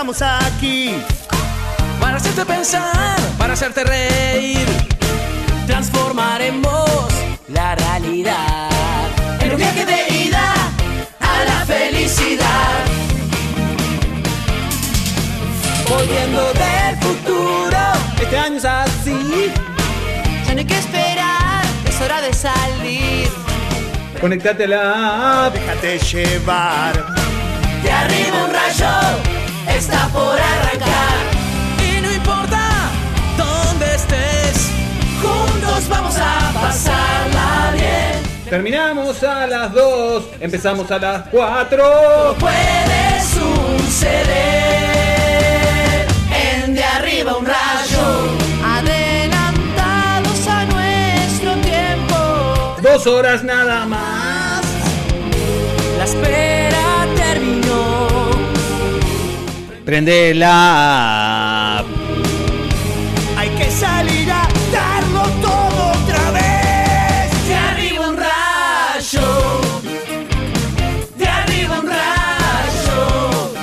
estamos aquí para hacerte pensar, para hacerte reír. Transformaremos la realidad en un viaje de ida a la felicidad, volviendo del futuro. Este año es así, ya no hay que esperar, es hora de salir. Conectate a la app, déjate llevar. De arriba un rayo está por arrancar. Y no importa dónde estés, juntos vamos a pasarla bien. Terminamos a las 2, empezamos a las 4. Todo puede suceder en De arriba un rayo. Adelantados a nuestro tiempo. 2 horas nada más. La espera terminó. Prendela. Hay que salir a darlo todo otra vez. De arriba un rayo. De arriba un rayo.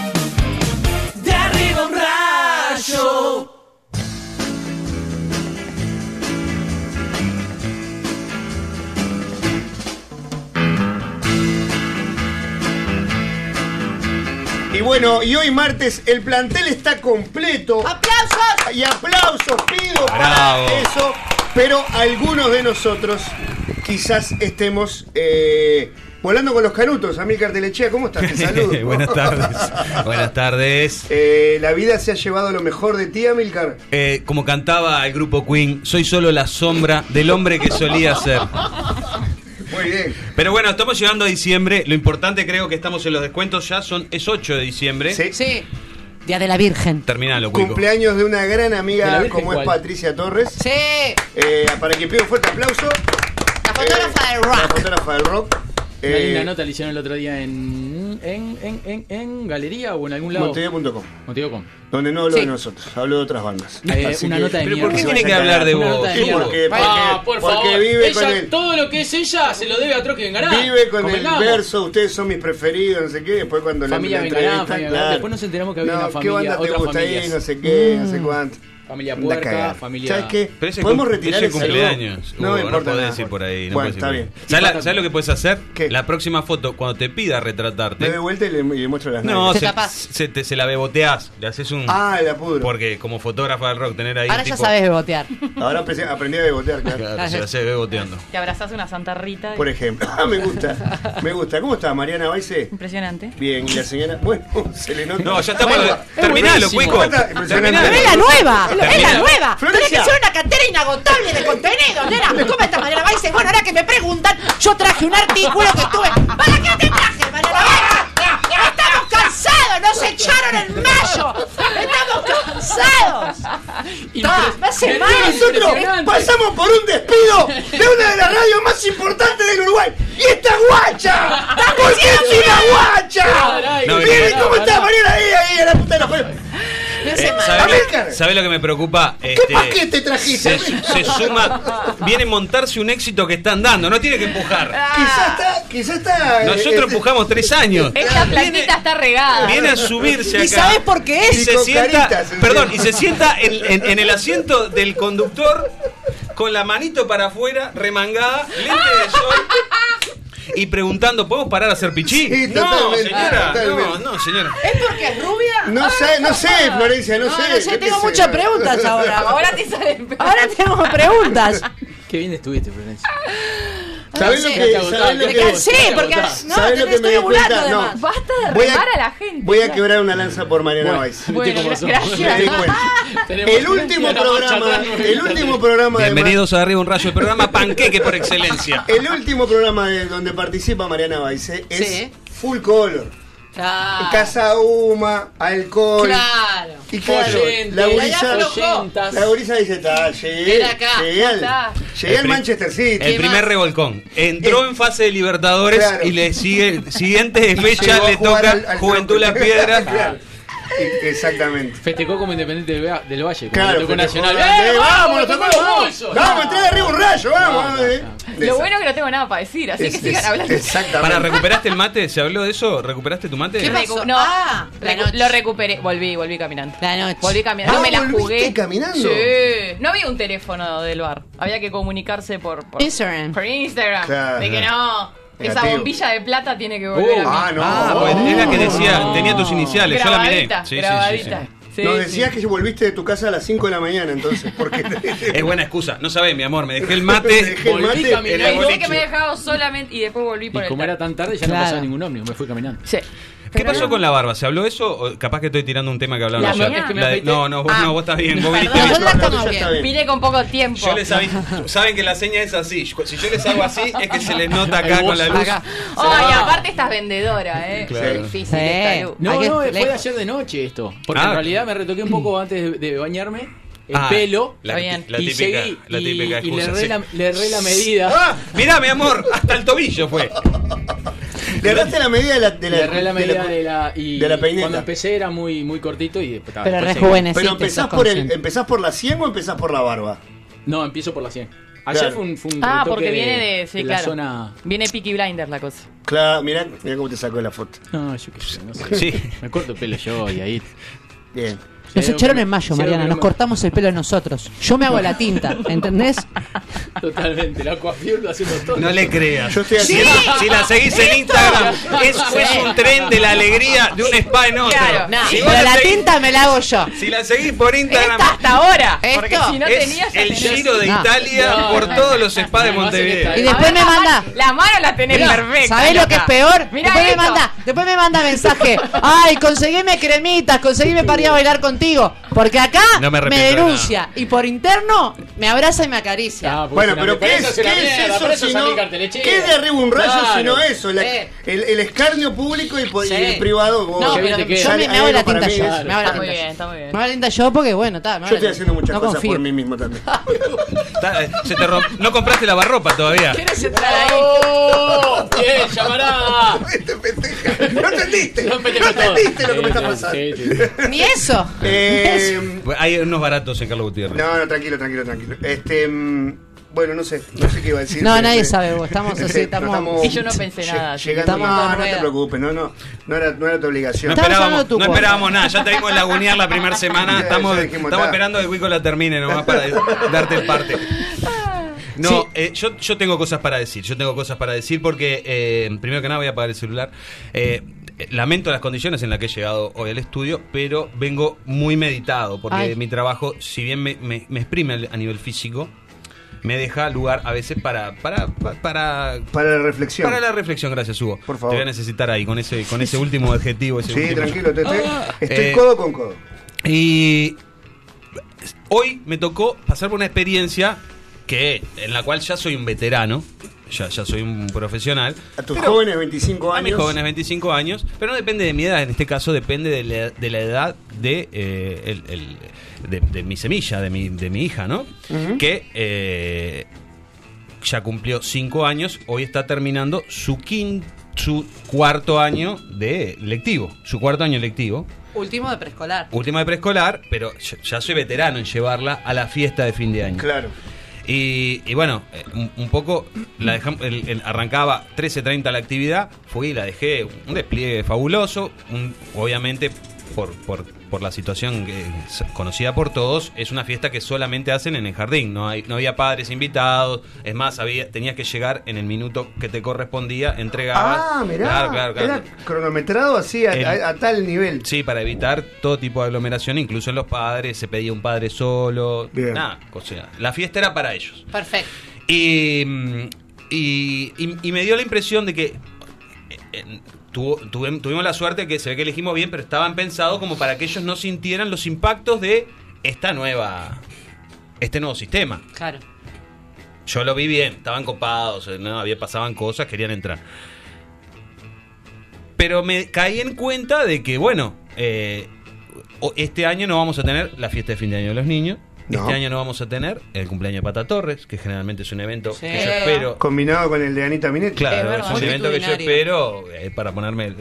De arriba un rayo. Y bueno, y hoy martes el plantel está completo. ¡Aplausos! Y aplausos pido. Bravo. Para eso. Pero algunos de nosotros quizás estemos volando con los canutos. Amílcar de Lechea, ¿cómo estás? Te saludo. Buenas tardes. Buenas tardes. La vida se ha llevado lo mejor de ti, Amílcar. Como cantaba el grupo Queen, soy solo la sombra del hombre que solía ser. Muy bien. Pero bueno, estamos llegando a diciembre. Lo importante, creo que estamos en los descuentos. Ya son, es 8 de diciembre. Sí, sí. Día de la Virgen. Terminalo, Cuico. Cumpleaños de una gran amiga como es Patricia Torres. Sí. Para quien pida un fuerte aplauso. La fotógrafa del rock. La fotógrafa del rock. Una linda nota le hicieron el otro día en Galería o en algún lado. Montevideo.com. Montevideo.com. Donde no hablo de nosotros, hablo de otras bandas. Una nota de mierda. ¿Pero por qué tiene que hablar de vos? Sí, porque vive ella, con el... Todo lo que es ella se lo debe a Trotsky Vengarán. Vive con el verso, ustedes son mis preferidos, no sé qué. Después cuando familia le entrevistan, claro. Después nos enteramos que había una familia, ¿qué banda te gusta familias? Ahí, no sé qué, no sé cuánto. Familia Puerca, familia... ¿Sabes qué? ¿Podemos retirar ese cumpleaños? No, no importa, podés decir por ahí. No, bueno, está bien. ¿Sabes lo que puedes hacer? ¿Qué? La próxima foto, cuando te pida retratarte... Me doy vuelta y le muestro las manos. No, se la beboteás. Le haces un... Ah, la pudro. Porque como fotógrafa del rock, tener ahí... Ahora tipo, ya sabes bebotear. Ahora aprendí a bebotear, claro. Se la haces beboteando. Te abrazás una Santa Rita. Por ejemplo. Ah, me gusta. Me gusta. ¿Cómo está Mariana Baiz? Impresionante. Bien, y la señora... Bueno, se le nota... No, ya estamos... Terminalo, Cuico. Terminalo. ¡Es la nueva! ¡Es la nueva! Tenés que ser una cantera inagotable de contenido, nena. ¿Cómo estás, Mariana Baiz? Bueno, ahora que me preguntan, yo traje un artículo que estuve... ¿Para qué te traje, Mariana Baiz? ¡Estamos cansados! ¡Nos echaron en mayo! ¡Estamos cansados! ¡Me hace mal! Nosotros pasamos por un despido de una de las radios más importantes del Uruguay. ¡Y esta guacha! ¿Por qué es una guacha? Miren cómo está Mariana ahí, a la puta de la joya. ¿Sabés lo que me preocupa? ¿Qué paquete trajiste? Se suma. Viene a montarse un éxito que están dando. No tiene que empujar. Quizás está. Nosotros empujamos 3 años. Esta plantita está regada. Viene a subirse acá. ¿Y sabés por qué es? Y se sienta en el asiento del conductor con la manito para afuera, remangada, lente de sol. Y preguntando, ¿podemos parar a hacer pichí? Sí, no, señora. No, señora. ¿Es porque es rubia? No sé, Florencia, no sé. Yo tengo muchas preguntas ahora. Ahora tengo preguntas. Qué bien estuviste, Florencia. ¿Sabés lo que me dio cuenta? No. Basta de remar a la gente. Voy a quebrar una lanza por Mariana Baiz. Bueno, gracias. El último programa. Bienvenidos a Arriba un Rayo, el programa panqueque por excelencia. El último programa donde participa Mariana Baiz es Full Color. Claro. Casa Uma, alcohol. Claro. Y claro, la gurisa dice, llegué al Manchester City. El primer revolcón. Entró en fase de Libertadores, claro. Y le sigue, siguiente fecha le toca al Juventud Las Piedras. Claro. Exactamente. Festejó como Independiente del Valle. Claro, como Nacional. ¡Vamos, vamos! ¡Vamos, entrá de arriba un rayo! ¡Vamos! Lo bueno es que no tengo nada para decir, así que sigan hablando. Exactamente. Para, ¿recuperaste el mate? ¿Se habló de eso? ¿Recuperaste tu mate? No, lo recuperé. Volví caminando. La noche. Volví caminando. No me la jugué. Caminando. Sí. No había un teléfono del bar. Había que comunicarse por Instagram. Por Instagram. Claro. De que no. Negativo. Esa bombilla de plata tiene que volver a mí. Ah, no. Pues es la que decía, tenía tus iniciales, grabadita, yo la miré. Sí. Nos decías que volviste de tu casa a las 5 de la mañana, entonces. Porque es buena excusa. No sabés, mi amor, me dejé el mate. Volví caminando. Pensé que me he dejado solamente y después volví por el. Como era tan tarde, ya no pasaba ningún ómnibus, me fui caminando. Sí. ¿Qué pasó con la barba? ¿Se habló eso? O capaz que estoy tirando un tema que hablaron ayer. Vos estás bien. Vos viniste bien. Vine con poco tiempo. Saben que la seña es así. Si yo les hago así, es que se les nota acá con la luz. Y aparte estás vendedora, ¿eh? Claro. Es difícil esta luz. No, fue de ayer de noche esto. Porque en realidad me retoqué un poco antes de bañarme. El pelo, la típica excusa, y le erré la medida. Mirá, mi amor, hasta el tobillo fue. Le erraste la medida de la peineta. Cuando empecé era muy cortito y después. Pero rejuveneciste. Pero ¿empezás por la 100 o empezás por la barba? No, empiezo por la 100. Ayer fue un porque viene de la zona. Viene Peaky Blinders la cosa. Claro, mirá cómo te sacó la foto. No, yo qué sé, no sé. Sí. Me corto el pelo yo y ahí. Bien. Nos echaron en mayo, Mariana. Nos cortamos el pelo nosotros. Yo me hago la tinta, ¿entendés? Totalmente. La Aquafiel lo hacemos todos. No le creas. Yo estoy haciendo. Si la seguís en Instagram, es un tren de la alegría de un spa en otro. Claro, pero la tinta me la hago yo. Si la seguís por Instagram. Hasta ahora. Porque si no tenías. El giro de Italia por todos los spas de Montevideo. Y después me manda. La mano la tenés perfecta. ¿Sabés lo que es peor? Después me manda mensaje. Ay, conseguime cremitas, conseguime para ir a bailar contigo. Porque acá me denuncia y por interno me abraza y me acaricia. Bueno, pero ¿qué es de arriba un rayo sino eso? El escarnio público y el privado. Yo me hago la tinta yo. Me hago la tinta yo porque bueno, está. Yo estoy haciendo muchas cosas por mí mismo también. No compraste lavarropa todavía. ¿Quieres entrar ahí? Bien, llamará. No entendiste. No entendiste lo que me está pasando. Ni eso. Hay unos baratos en Carlos Gutiérrez. No, tranquilo. Bueno, no sé qué iba a decir. No, nadie sabe, vos. Estamos así, estamos. Y yo no pensé nada. No te preocupes, no era tu obligación. No esperábamos nada, ya te vimos lagunear la primera semana. Estamos esperando que Wico la termine nomás para darte el parte. Yo tengo cosas para decir. Porque primero que nada voy a apagar el celular. Lamento las condiciones en las que he llegado hoy al estudio, pero vengo muy meditado porque mi trabajo, si bien me exprime a nivel físico, me deja lugar a veces para la reflexión. Para la reflexión, gracias, Hugo. Por favor. Te voy a necesitar ahí con ese último adjetivo. Tranquilo, estoy codo con codo. Y hoy me tocó pasar por una experiencia en la cual ya soy un veterano. Ya soy un profesional. A tus jóvenes 25 años. A mis jóvenes 25 años. Pero no depende de mi edad. En este caso depende de la edad de mi semilla, de mi hija, ¿no? Uh-huh. Que ya cumplió 5 años. Hoy está terminando su cuarto año de lectivo. Último de preescolar. Pero ya soy veterano en llevarla a la fiesta de fin de año. Claro. Y bueno, un poco la dejamos, arrancaba 13:30 la actividad, fui y la dejé, un despliegue fabuloso, obviamente por la situación conocida por todos, es una fiesta que solamente hacen en el jardín, no había padres invitados, es más, tenías que llegar en el minuto que te correspondía, entregabas. Ah, mirá, claro. Era cronometrado así a tal nivel. Sí, para evitar todo tipo de aglomeración, incluso en los padres, se pedía un padre solo, nada, o sea, la fiesta era para ellos. Perfecto. Y me dio la impresión de que... Tuvimos la suerte que se ve que elegimos bien, pero estaban pensados como para que ellos no sintieran los impactos de este nuevo sistema. Claro. Yo lo vi bien, estaban copados, pasaban cosas, querían entrar. Pero me caí en cuenta de que, bueno, este año no vamos a tener la fiesta de fin de año de los niños. Este año no vamos a tener el cumpleaños de Pata Torres, que generalmente es un evento que yo espero. Combinado con el de Anita Minetti. Claro, es un evento que yo espero para ponerme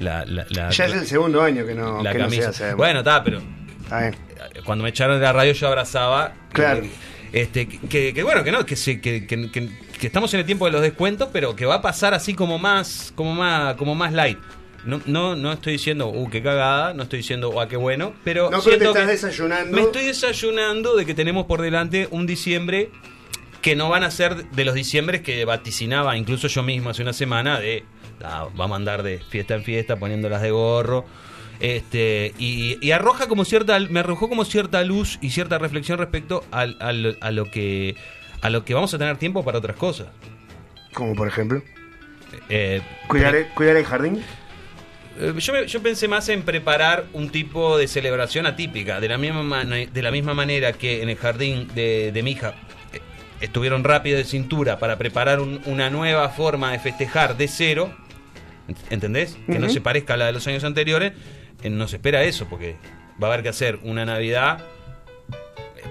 Ya es el segundo año que no, la camisa. No se hace. Bueno, está, pero cuando me echaron de la radio yo abrazaba. Claro. Que bueno, que no, que estamos en el tiempo de los descuentos, pero que va a pasar así como más light. No estoy diciendo, qué cagada, no estoy diciendo, qué bueno, pero no, pero te estás desayunando. Me estoy desayunando de que tenemos por delante un diciembre que no van a ser de los diciembres que vaticinaba incluso yo mismo hace una semana de vamos a andar de fiesta en fiesta poniéndolas de gorro. Y me arrojó como cierta luz y cierta reflexión respecto a lo que vamos a tener tiempo para otras cosas. Como por ejemplo, cuidar el jardín. Yo pensé más en preparar un tipo de celebración atípica, de la misma manera que en el jardín de mi hija estuvieron rápido de cintura para preparar una nueva forma de festejar de cero, ¿entendés? Uh-huh. Que no se parezca a la de los años anteriores. Nos espera eso, porque va a haber que hacer una Navidad,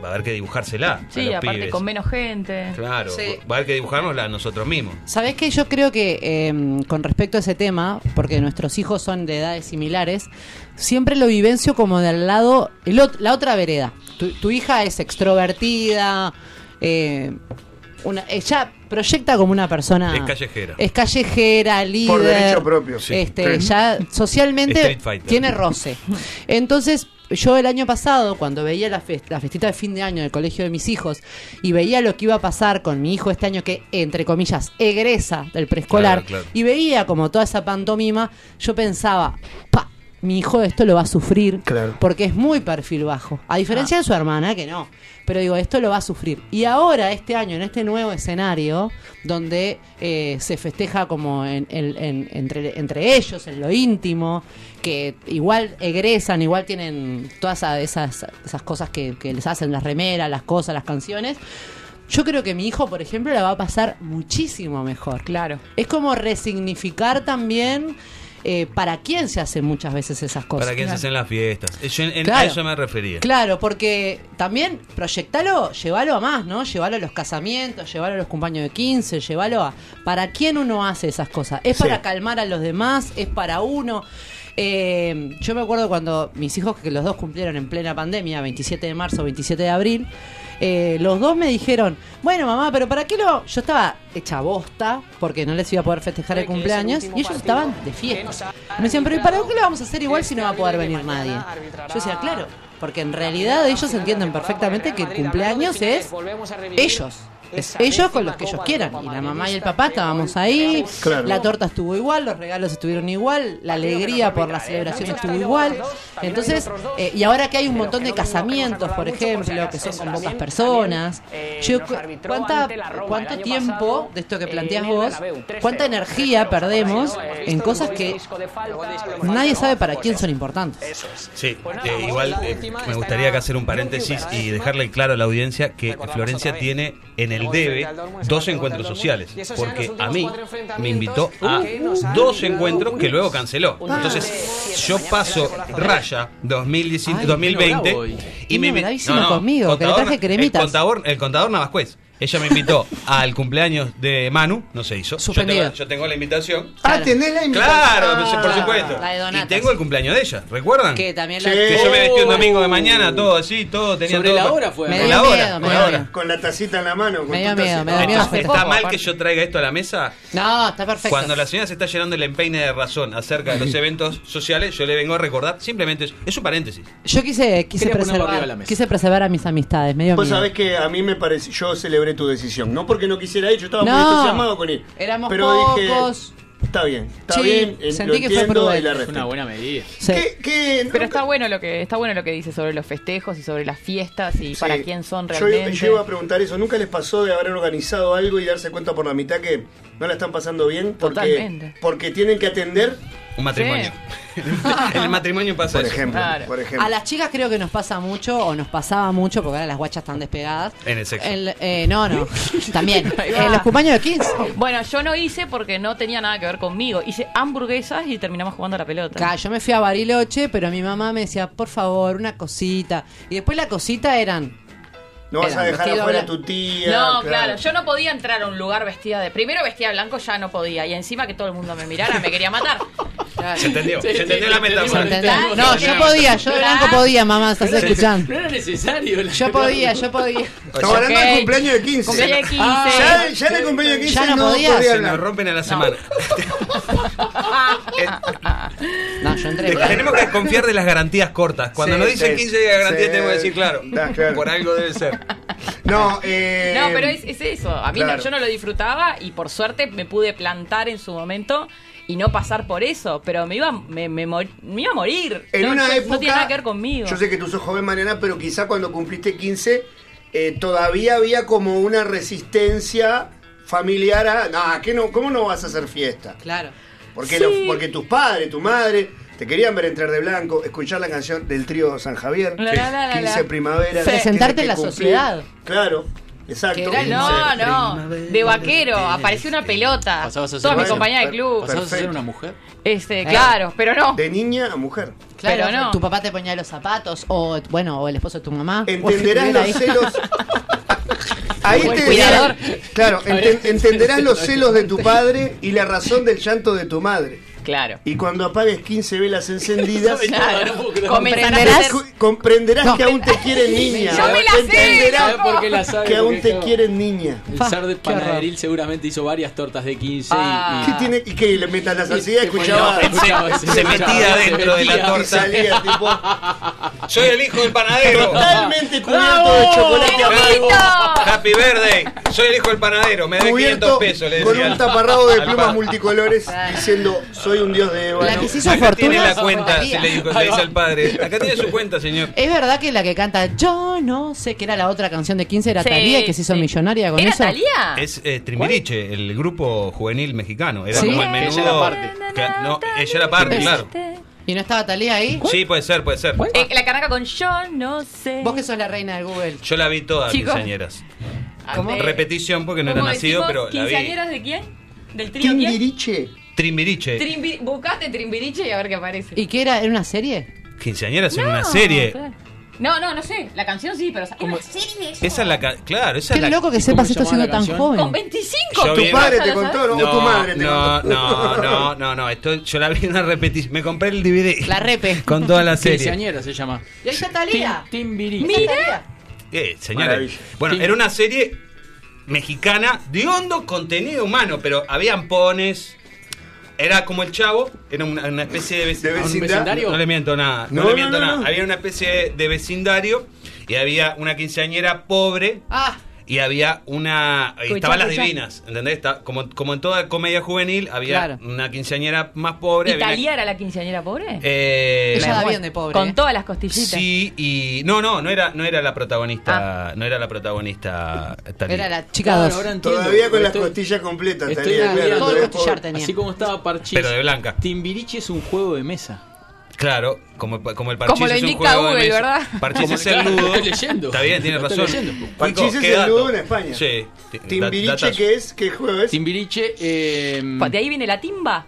va a haber que dibujársela. Sí, aparte pibes. Con menos gente. Claro, sí. Va a haber que dibujárnosla a nosotros mismos. ¿Sabés qué? Yo creo que con respecto a ese tema, porque nuestros hijos son de edades similares, siempre lo vivencio como del lado, la otra vereda. Tu hija es extrovertida, ella proyecta como una persona. Es callejera, líder. Por derecho propio, sí. Ya socialmente tiene roce. Entonces, yo el año pasado, cuando veía la festita de fin de año del colegio de mis hijos y veía lo que iba a pasar con mi hijo este año, que, entre comillas, egresa del preescolar, claro. Y veía como toda esa pantomima, yo pensaba, mi hijo esto lo va a sufrir, claro. Porque es muy perfil bajo, a diferencia de su hermana, que no. Pero digo, esto lo va a sufrir. Y ahora, este año, en este nuevo escenario, donde se festeja como entre ellos, en lo íntimo, que igual egresan, igual tienen todas esas cosas que les hacen, las remeras, las cosas, las canciones. Yo creo que mi hijo, por ejemplo, la va a pasar muchísimo mejor. Claro. Es como resignificar también... ¿para quién se hacen muchas veces esas cosas? Para quién, claro. Se hacen las fiestas. Yo claro. A eso me refería. Claro, porque también proyectalo, llévalo a más, ¿no? Llévalo a los casamientos, llévalo a los cumpleaños de 15, llévalo a... ¿Para quién uno hace esas cosas? ¿Es para calmar a los demás? ¿Es para uno? Yo me acuerdo cuando mis hijos, que los dos cumplieron en plena pandemia, 27 de marzo, 27 de abril, los dos me dijeron, bueno, mamá, pero ¿para qué lo...? Yo estaba hecha bosta porque no les iba a poder festejar el cumpleaños, y ellos estaban de fiesta. Me decían, pero ¿y para qué lo vamos a hacer igual si no va a poder venir nadie? Yo decía, claro, porque en realidad ellos entienden perfectamente que el cumpleaños es ellos. Ellos con los que ellos quieran. Y la mamá y el papá estábamos ahí, claro. La torta estuvo igual, los regalos estuvieron igual, la alegría por la celebración estuvo igual. Entonces, y ahora que hay un montón de casamientos, por ejemplo, que son con pocas personas, yo, ¿cuánto tiempo de esto que planteas vos, cuánta energía perdemos en cosas que nadie sabe para quién son importantes? Sí, igual me gustaría que hacer un paréntesis y dejarle claro a la audiencia que Florencia tiene en el debe 2 encuentros sociales, porque a mí me invitó a 2 encuentros que luego canceló. Entonces yo paso raya 2020 y me invitó conmigo, que le traje cremitas. El contador Navascués. Ella me invitó al cumpleaños de Manu, no se hizo. Yo tengo la invitación. Ah, ¿tenés la invitación? Claro, por supuesto. Y tengo el cumpleaños de ella, ¿recuerdan? Que también que yo me vestí un domingo de mañana, todo así, todo tenía. Sobre todo la hora fue. Me dio miedo. Con la tacita en la mano. Me dio miedo. ¿Está mal que yo traiga esto a la mesa? No, está perfecto. Cuando la señora se está llenando el empeine de razón acerca de los eventos sociales, yo le vengo a recordar, simplemente, es un paréntesis. Yo quise preservar a mis amistades, me dio miedo. Vos sabés que a mí me parece, yo celebré tu decisión, no porque no quisiera ir, yo estaba muy entusiasmado con ir, pero pocos. Dije, está bien, sentí que fue prudente, es una buena medida. Sí. Pero está bueno lo que dice sobre los festejos y sobre las fiestas y para quién son realmente. Yo iba a preguntar eso, ¿nunca les pasó de haber organizado algo y darse cuenta por la mitad que no la están pasando bien? Porque tienen que atender un matrimonio. Sí. El matrimonio pasa por ejemplo. A las chicas creo que nos pasa mucho, o nos pasaba mucho, porque ahora las guachas están despegadas. En el sexo. No. También. En los cumpleaños de 15. Bueno, yo no hice porque no tenía nada que ver conmigo. Hice hamburguesas y terminamos jugando a la pelota. Claro, yo me fui a Bariloche, pero mi mamá me decía, por favor, una cosita. Y después la cosita eran No vas a dejar afuera a tu tía. No, claro. Yo no podía entrar a un lugar vestida de... Primero vestida de blanco ya no podía. Y encima que todo el mundo me mirara, me quería matar. Claro. Se entendió. Se entendió la metáfora. No, yo podía. Yo de blanco podía, mamá. Estás escuchando. No era necesario. Yo podía. Estamos hablando del cumpleaños de 15. Cumpleaños de 15. Ya en el cumpleaños de 15 ya no podía. Se nos rompen a la semana. No, yo entré. Tenemos que confiar de las garantías cortas. Cuando nos dicen 15 días de garantía tenemos que decir, claro, por algo debe ser. No, no, pero es eso. A mí claro. No, yo no lo disfrutaba y por suerte me pude plantar en su momento y no pasar por eso. Pero me iba a morir. En una época, no tiene nada que ver conmigo. Yo sé que tú sos joven, Mariana, pero quizá cuando cumpliste 15 todavía había como una resistencia familiar a... ¿Cómo no vas a hacer fiesta? Claro. Porque, sí. Porque tus padres, tu madre... Te querían ver entrar de blanco, escuchar la canción del trío San Javier, la, 15 primavera. Presentarte en la sociedad. Claro, exacto. No. De vaquero, apareció una pelota. Pasabas a ser toda mi compañía de club. ¿Pasabas a ser una mujer? Claro, pero no. De niña a mujer. Claro, pero no. Tu papá te ponía los zapatos, o bueno, o el esposo de tu mamá. Entenderás los celos. Ahí entenderás los celos de tu padre y la razón del llanto de tu madre. Claro. Y cuando apagues 15 velas encendidas, claro. Comprenderás que aún te quieren niña. Yo me la sé. Que aún te quieren niña. El zar de Panaderil seguramente hizo varias tortas de 15. ¿Y qué? ¿Le metas las así? Escuchaba. Se metía dentro de la torta. Y salía, tipo, soy el hijo del panadero. Totalmente cubierto de chocolate amargo. Happy birthday. Soy el hijo del panadero. Me da 500 pesos. Con un taparrabo de plumas multicolores diciendo, soy un dios de ébano. La que se hizo acá fortuna. Tiene la cuenta, le dice al padre. Acá tiene su cuenta, señor. Es verdad que la que canta yo no sé, que era la otra canción de 15, era Thalía, que se hizo millonaria con ¿Era eso. ¿Era Thalía? Es Timbiriche, el grupo juvenil mexicano. Era como el menudo. Ella era parte, claro. ¿Y no estaba Thalía ahí? ¿Cuál? Sí, puede ser. La caranga con yo no sé. Vos que sos la reina de Google. Yo la vi todas, quinceañeras. Repetición, porque no era nacido, pero la vi. ¿Quinceañeras de quién? ¿Del trío quién? Timbiriche. Timbiriche. Buscaste Timbiriche y a ver qué aparece. ¿Y qué era? ¿Era una serie? Quinceañeras en una serie. Claro. No sé. La canción sí, pero... ¿Era una serie eso? Esa es la... Claro, esa es la... Qué loco que sepas esto siendo tan joven. Con 25. Tu padre te contó, ¿no? O tu madre te contó. No. Esto, yo la vi en una repetición. Me compré el DVD. La repe. Con toda la serie. Quinceañeras se llama. Y ahí está Thalía. Timbiriche. Mira. Señores. Bueno, era una serie mexicana de hondo contenido humano, pero había ampones... Era como el Chavo, era una especie de vecindario. No le miento nada, no. Había una especie de vecindario y había una quinceañera pobre y había una... Estaban las divinas, ¿entendés? Como en toda comedia juvenil había una quinceañera más pobre. ¿Y Thalía era la quinceañera pobre? Ella era bien de pobre. Con todas las costillitas. Sí, y... No era la protagonista. No era la protagonista Thalía. Era la chica ahora todavía con las costillas completas. Tenía. Así como estaba Parchís. Pero de blanca. Timbiriche es un juego de mesa. Claro, como el Parchís es un juego Google, de mesa. ¿Verdad? Parchís es el nudo. Está bien, tiene razón. Parchís es el nudo en España. Sí. Timbiriche, ¿qué es? ¿Qué juego es? Timbiriche... ¿De ahí viene la timba?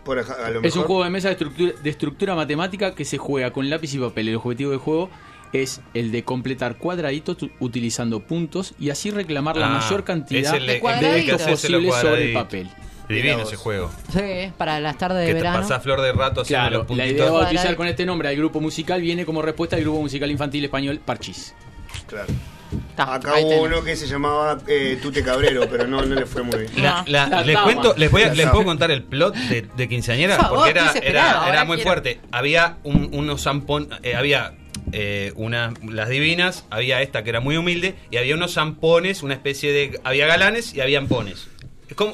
Es un juego de mesa de estructura matemática que se juega con lápiz y papel. El objetivo del juego es el de completar cuadraditos utilizando puntos y así reclamar la mayor cantidad de cuadraditos posibles sobre el papel. Divino ese juego. Sí, para las tardes de verano. Que te pasás flor de rato haciendo los puntitos. La idea de bautizar con este nombre al grupo musical viene como respuesta al grupo musical infantil español Parchís. Claro. Acá hubo uno que se llamaba Tute Cabrero, pero no le fue muy bien. Les puedo contar el plot de quinceañera, porque era muy fuerte. Había unos zampón, había... las divinas, había esta que era muy humilde y había unos zampones, una especie de... Había galanes y había ampones.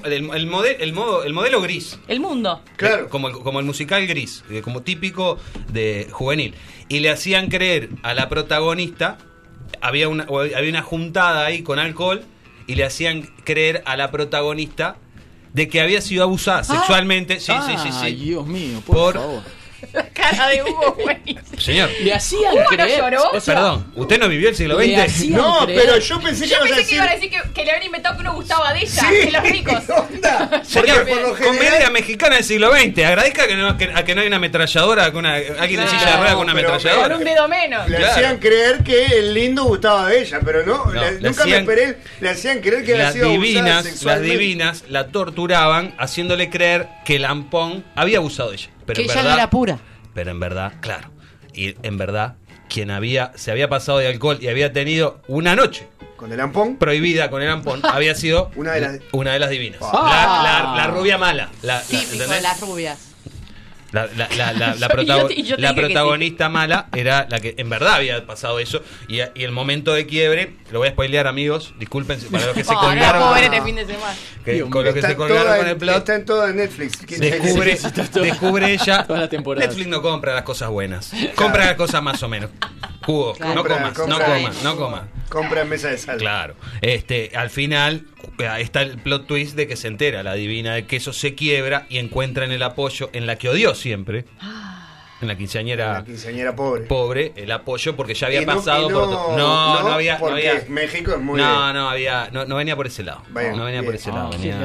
El modelo gris. El mundo. Claro. Como el musical gris, como típico de juvenil. Y le hacían creer a la protagonista, había una juntada ahí con alcohol, y le hacían creer a la protagonista de que había sido abusada sexualmente. Sí, Dios mío, por favor. La cara de Hugo, güey. Señor. Le hacían creer. No lloró. O sea, perdón, ¿usted no vivió el siglo XX? No, creer. Pero yo pensé que iban a decir que le habían inventado que uno gustaba de ella, sí, de los ricos. ¿Qué onda? Señor, comedia mexicana del siglo XX. Agradezca que no hay una ametralladora, con una, alguien en silla de ruedas con una ametralladora. Con un dedo menos. Le hacían creer que el lindo gustaba de ella, pero no. Nunca me esperé. Le hacían creer que había sido abusada sexualmente. Las divinas la torturaban haciéndole creer que Lampón había abusado de ella. Pero que en ella verdad, no era pura. Pero en verdad, claro. Y en verdad, quien se había pasado de alcohol y había tenido una noche con el Lampón, prohibida con el Lampón, había sido una de las divinas. La rubia mala. Típico de las rubias. La protagonista mala era la que en verdad había pasado eso. Y el momento de quiebre, lo voy a spoilear, amigos. Discúlpense para los que se colgaron. No, este fin de semana. Con los que se colgaron con el plot. Está en todo Netflix. Descubre ella. Toda la temporada. Netflix no compra las cosas buenas. Compra las cosas más o menos. Hugo, claro. No comas. Compra en mesa de sal. Claro. Al final está el plot twist de que se entera la divina de que eso se quiebra y encuentra en el apoyo en la que odió siempre. En la quinceañera pobre, el apoyo, porque ya había pasado por todo. No había. México es muy. No venía por ese lado. Venía.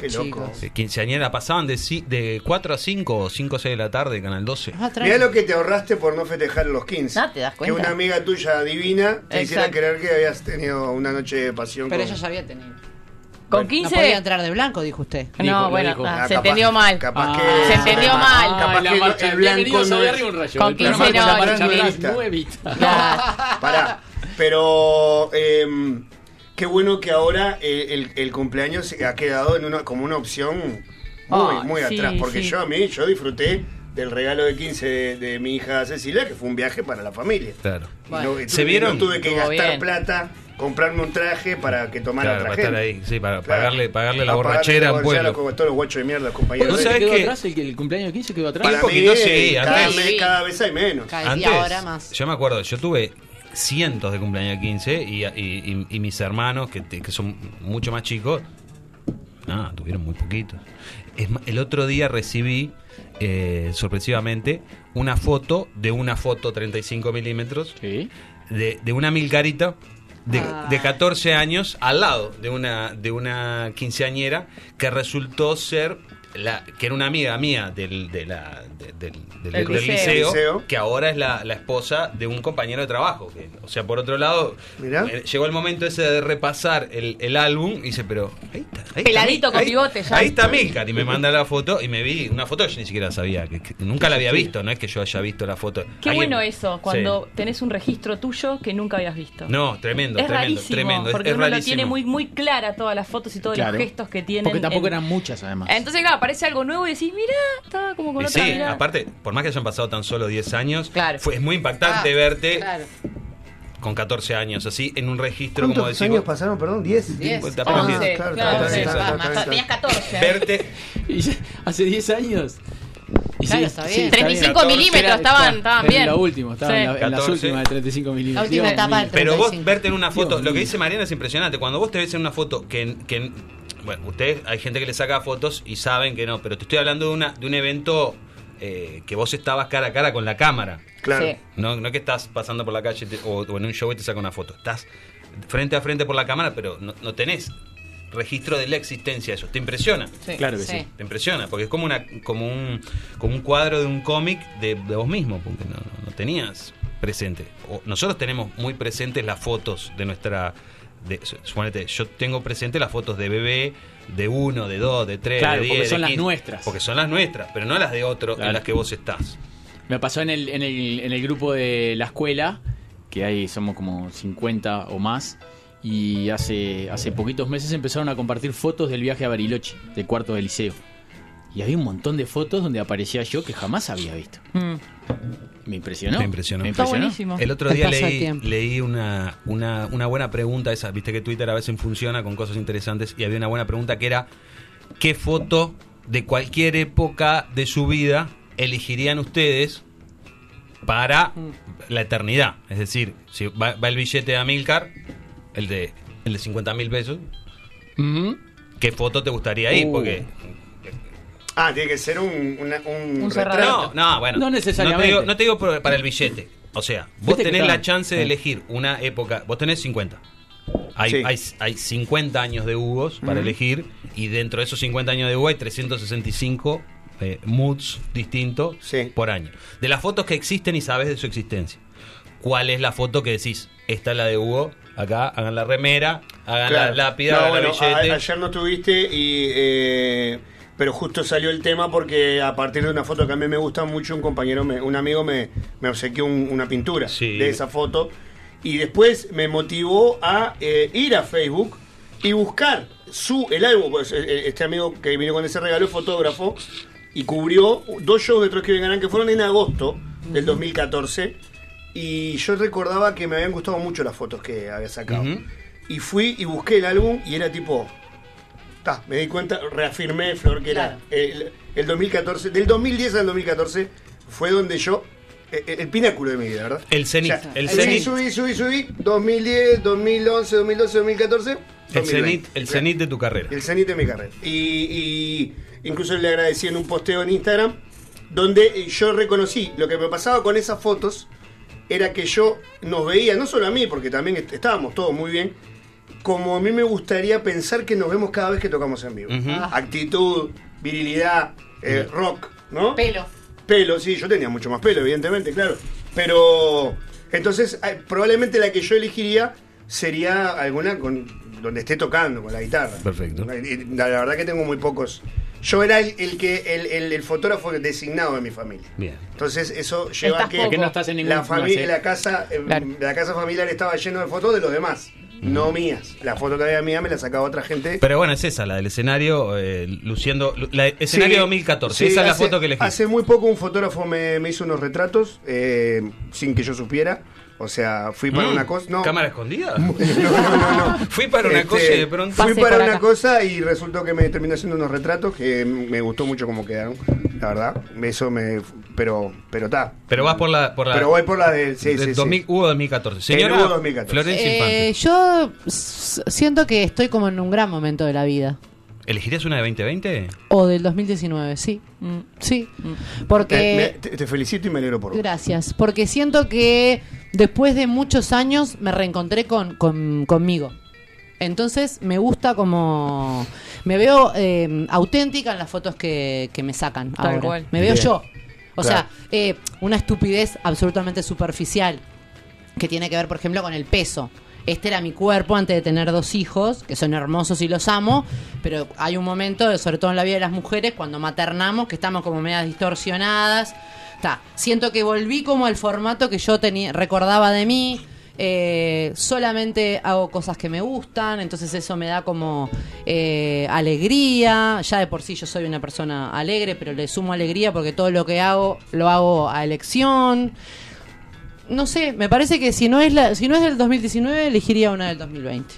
Qué loco. Quinceañera pasaban de 4 a 5 o 5 a 6 de la tarde, Canal 12. Mirá lo que te ahorraste por no festejar los 15. No, te das cuenta. Que una amiga tuya divina te hiciera creer que habías tenido una noche de pasión. Pero ella ya había tenido. Con 15 no podía entrar de blanco, dijo usted. Se entendió mal. Capaz que el blanco no es un rayo. Con 15 no. Pará. Pero qué bueno que ahora el cumpleaños se ha quedado como una opción muy atrás. Porque yo disfruté del regalo de 15 de mi hija Cecilia, que fue un viaje para la familia. Claro. Bueno. No tuve que gastar plata. Comprarme un traje para que tomara otra gente. Para estar ahí, pagarle la borrachera al pueblo. Todos los guachos de mierda, compañeros. ¿Vos sabés que atrás el cumpleaños de 15 quedó atrás? Cada vez hay menos. Antes, y ahora más. Yo me acuerdo, yo tuve cientos de cumpleaños de 15 y mis hermanos, que son mucho más chicos, tuvieron muy poquitos. El otro día recibí, sorpresivamente, una foto de una foto 35 milímetros de una Amilcarita. De 14 años al lado de una quinceañera que resultó ser que era una amiga mía del liceo, que ahora es la esposa de un compañero de trabajo. Por otro lado, llegó el momento ese de repasar el álbum y dice, pero ahí está peladito con bigote ya. Ahí está Amílcar y me manda la foto y me vi una foto que yo ni siquiera sabía, que nunca la había visto, no es que yo haya visto la foto. Qué bueno eso, cuando tenés un registro tuyo que nunca habías visto. No, tremendo, es rarísimo, tremendo. Porque uno lo tiene muy, muy clara todas las fotos y todos los gestos que tienen. Porque tampoco eran muchas además. Entonces aparece algo nuevo y decís, mirá, estaba como con otra mirada. Aparte, por más que hayan pasado tan solo 10 años, es muy impactante verte con 14 años, así, en un registro. ¿Cuántos años pasaron, perdón? ¿10? 11, claro. Tenías 14. Verte hace 10 años. Claro, está bien. 35 milímetros estaban bien. Lo último, en las últimas de 35 milímetros. La última etapa del 35. Pero vos verte en una foto, lo que dice Mariana es impresionante. Cuando vos te ves en una foto que bueno, ustedes, hay gente que le saca fotos y saben que no, pero te estoy hablando de un evento que vos estabas cara a cara con la cámara. Claro. Sí. No que estás pasando por la calle o en un show y te saca una foto. Estás frente a frente por la cámara, pero no tenés registro de la existencia de eso. Te impresiona. Sí. Claro que sí. Te impresiona, porque es como un cuadro de un cómic de vos mismo, porque no tenías presente. Nosotros tenemos muy presentes las fotos de nuestra... Suponete, yo tengo presente las fotos de bebé, de 1, de 2, de 3, de 10, porque son las nuestras. Porque son las nuestras, pero no las de otro en las que vos estás. Me pasó en el grupo de la escuela, que ahí somos como 50 o más, y hace poquitos meses empezaron a compartir fotos del viaje a Bariloche, de cuarto de liceo. Y había un montón de fotos donde aparecía yo que jamás había visto. Me impresionó. Está buenísimo. El otro día leí una buena pregunta esa. Viste que Twitter a veces funciona con cosas interesantes. Y había una buena pregunta que era: ¿qué foto de cualquier época de su vida elegirían ustedes para la eternidad? Es decir, si va el billete de Amílcar, el de 50 mil pesos, ¿qué foto te gustaría ir? Porque... Ah, tiene que ser un cerrado. No, bueno. No necesariamente. No te digo para el billete. O sea, vos tenés la chance de elegir una época. Vos tenés 50. Hay 50 años de Hugos para elegir. Y dentro de esos 50 años de Hugo hay 365 moods distintos por año. De las fotos que existen y sabes de su existencia. ¿Cuál es la foto que decís? Esta es la de Hugo. Acá, hagan la remera, hagan la lápida, hagan la billete. Ayer no tuviste y... pero justo salió el tema porque a partir de una foto que a mí me gusta mucho, un amigo me obsequió una pintura de esa foto y después me motivó a ir a Facebook y buscar el álbum. Este amigo que vino con ese regalo es fotógrafo y cubrió dos shows de Trotsky Vengarán que fueron en agosto del 2014 y yo recordaba que me habían gustado mucho las fotos que había sacado y fui y busqué el álbum y era tipo... me di cuenta, reafirmé, Flor, que era el 2014, del 2010 al 2014 fue donde yo, el pináculo de mi vida, ¿verdad? El cenit. Subí, 2010, 2011, 2012, 2014, 2020. El cenit de tu carrera. El cenit de mi carrera. Y incluso le agradecí en un posteo en Instagram, donde yo reconocí lo que me pasaba con esas fotos, era que yo nos veía, no solo a mí, porque también estábamos todos muy bien, como a mí me gustaría pensar que nos vemos cada vez que tocamos en vivo. Actitud, virilidad, rock, ¿no? Pelo, sí, yo tenía mucho más pelo, evidentemente, claro. Pero, entonces, probablemente la que yo elegiría sería alguna donde esté tocando, con la guitarra. Perfecto. La verdad que tengo muy pocos. Yo era el fotógrafo designado de mi familia. Bien. Entonces eso lleva a que no estás en ningún la casa familiar estaba llena de fotos de los demás. No mías. La foto que había mía me la sacaba otra gente. Pero bueno, es esa, la del escenario, luciendo. La escenario 2014, esa es la foto que elegí. Hace muy poco un fotógrafo me hizo unos retratos, sin que yo supiera. O sea, fui para una cosa... No. ¿Cámara escondida? No. Fui para una cosa y de pronto... Fui para una cosa y resultó que me terminó haciendo unos retratos que me gustó mucho cómo quedaron, la verdad. Eso me... Pero está. Pero vas por la... Pero voy por la del... Hugo 2014. Señora, Hugo 2014. Florencia Infante. Yo siento que estoy como en un gran momento de la vida. ¿Elegirías una de 2020? O del 2019, sí. Porque... Te felicito y me alegro por vos. Gracias. Porque siento que... Después de muchos años me reencontré conmigo. Entonces me gusta como... Me veo auténtica en las fotos que me sacan. Tal ahora. Cual. Me veo yo. O sea, una estupidez absolutamente superficial que tiene que ver, por ejemplo, con el peso. Este era mi cuerpo antes de tener dos hijos, que son hermosos y los amo, pero hay un momento, sobre todo en la vida de las mujeres, cuando maternamos, que estamos como medias distorsionadas. Siento que volví como al formato que yo recordaba de mí. Solamente hago cosas que me gustan, entonces eso me da como alegría. Ya de por sí yo soy una persona alegre, pero le sumo alegría porque todo lo que hago lo hago a elección. No sé, me parece que si no es del 2019 elegiría una del 2020.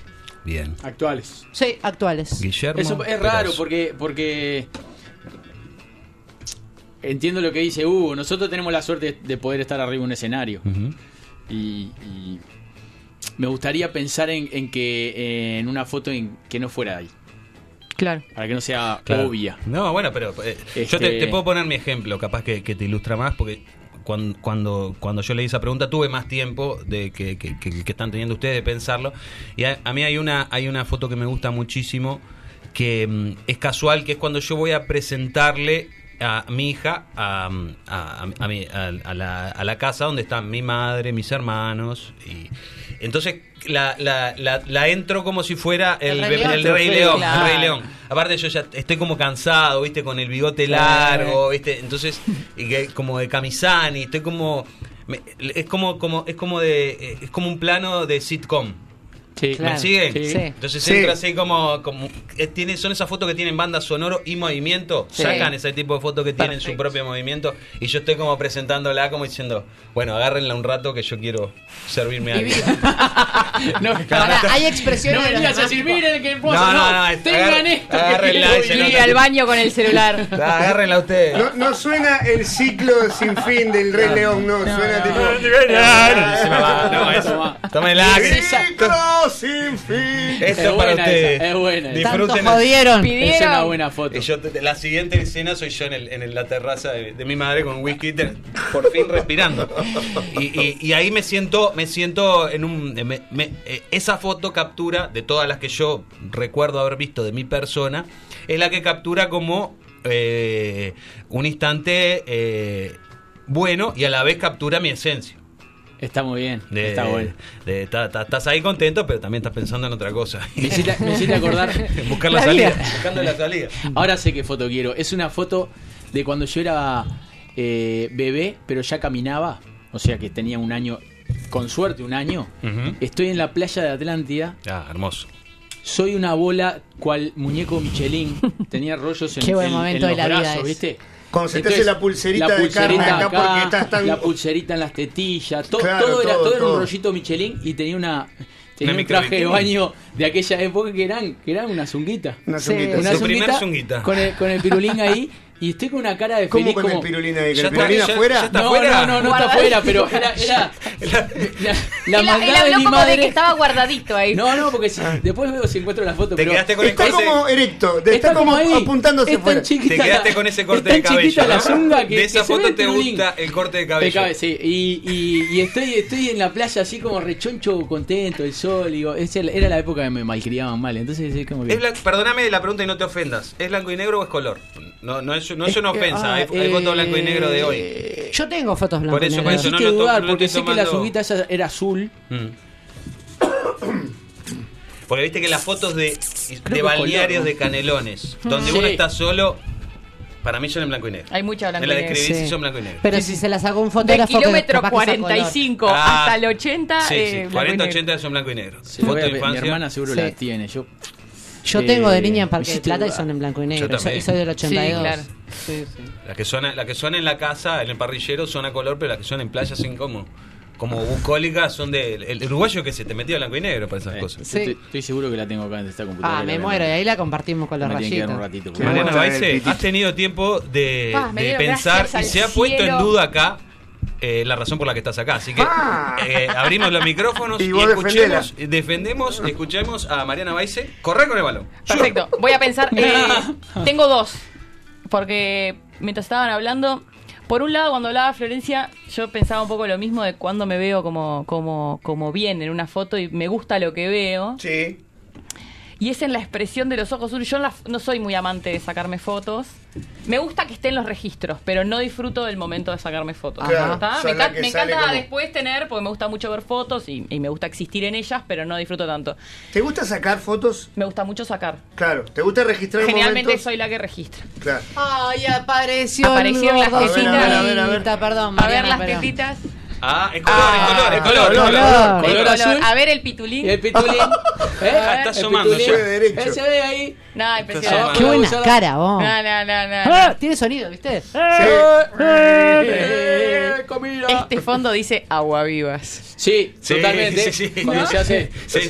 Bien. Actuales. Sí, actuales. Guillermo. Eso es raro porque entiendo lo que dice Hugo. Nosotros tenemos la suerte de poder estar arriba de un escenario. Y me gustaría pensar en que en una foto en que no fuera ahí. Claro. Para que no sea obvia. No, bueno, pero yo te puedo poner mi ejemplo, capaz que te ilustra más, porque cuando yo leí esa pregunta tuve más tiempo de que están teniendo ustedes de pensarlo. Y a mí hay una foto que me gusta muchísimo, que es casual, que es cuando yo voy a presentarle a mi hija a la casa donde están mi madre, mis hermanos, y entonces la entro como si fuera el Rey León. Aparte yo ya estoy como cansado, viste, con el bigote largo, viste, entonces como de Camisani, estoy como es como un plano de sitcom. Sí, claro. ¿Me siguen? Sí. Entonces entra así como son esas fotos que tienen banda sonoro y movimiento. Sacan ese tipo de fotos que tienen su propio movimiento. Y yo estoy como presentándola, como diciendo, bueno, agárrenla un rato que yo quiero servirme algo. Hay expresiones. No me digas así, miren que vos no tengan esto. Agárrenla. Ir al baño con el celular. Agárrenla ustedes. No suena el ciclo sin fin del Rey León, no. Suena tipo. No, eso. Tómela. sin fin. Esa es para ustedes. Esa, es buena. Disfruten. Jodieron. Es una buena foto. Yo, la siguiente escena soy yo en la terraza de mi madre con whisky, por fin respirando. Y ahí me siento en un... esa foto captura, de todas las que yo recuerdo haber visto de mi persona, es la que captura como un instante bueno, y a la vez captura mi esencia. Está muy bien, está bueno. Estás ahí contento, pero también estás pensando en otra cosa. Me hiciste acordar. Buscar la salida. Buscando la salida. Ahora sé qué foto quiero. Es una foto de cuando yo era bebé, pero ya caminaba. O sea que tenía un año, con suerte un año. Uh-huh. Estoy en la playa de Atlántida. Ah, hermoso. Soy una bola cual muñeco Michelin. Tenía rollos en, qué buen momento en los brazos, ¿viste? Cuando se te hace la pulserita de carne acá porque estás tan... La pulserita en las tetillas, claro, todo era un rollito Michelin, y tenía un traje de baño de aquella época que eran una zunguita. Una zunguita. Con el pirulín ahí. Y estoy con una cara de feliz. ¿Cómo con el pirulín ahí? ¿El pirulín afuera? ¿Ya está afuera? No está afuera, pero era la maldad de mi madre. Que estaba guardadito ahí. No, porque después veo si encuentro la foto. Te quedaste con está como erecto, está como apuntándose fuera. Te quedaste con ese corte de cabello. La zunga que de esa foto te gusta el corte de cabello. Sí. Y estoy en la playa así como rechoncho, contento, el sol. Digo, era la época que me malcriaban mal. Entonces es como que... Perdóname la pregunta y no te ofendas. ¿Es blanco y negro o es color? No es una ofensa, hay fotos blanco y negro de hoy. Yo tengo fotos blanco y negro. Por eso no dudar, porque sé que la zunguita esa era azul. Porque viste que las fotos de balnearios color, ¿no? De Canelones, donde uno está solo, para mí son en blanco y negro. Hay mucha blanco y negro. Me la describí si son blanco y negro. Pero si se las hago un fotógrafo... De kilómetro 45 hasta el 80... Sí, 40-80 son blanco y negro. Foto de infancia. Mi hermana seguro las tiene, yo... Yo tengo de niña en Parque de Plata y son en blanco y negro. Soy del 82. Sí, claro. Sí. La que suena en la casa, en el parrillero, son a color, pero las que suena en playa son como bucólicas, son de... El uruguayo que se te metía blanco y negro para esas cosas. Sí. Estoy seguro que la tengo acá en esta computadora. Ah, me muero. Y ahí la compartimos con los rayitos. Un ratito, Mariana Baiz, has tenido tiempo de pensar y se ha puesto en duda acá la razón por la que estás acá. Así que abrimos los micrófonos y escuchemos a Mariana Baiz correr con el balón. Perfecto, voy a pensar. Tengo dos, porque mientras estaban hablando, por un lado, cuando hablaba Florencia, yo pensaba un poco lo mismo de cuando me veo como bien en una foto y me gusta lo que veo. Sí. Y es en la expresión de los ojos. Yo no soy muy amante de sacarme fotos. Me gusta que estén los registros, pero no disfruto del momento de sacarme fotos. Claro, me encanta después tener, porque me gusta mucho ver fotos y me gusta existir en ellas, pero no disfruto tanto. ¿Te gusta sacar fotos? Me gusta mucho sacar. Claro. ¿Te gusta registrar momentos? Generalmente soy la que registra. Claro. Ay, aparecieron las tetitas. A ver. Perdón, Mariana, a ver las tetitas. Ah, es color azul. A ver el pitulín. Está asomando ya. Él se ve ahí. Nada, impresionante. Qué buena cara, vos. No. Tiene sonido, ¿viste? Sí. Este fondo dice aguavivas. Sí, totalmente. Sí. Cuando se hace... Sí.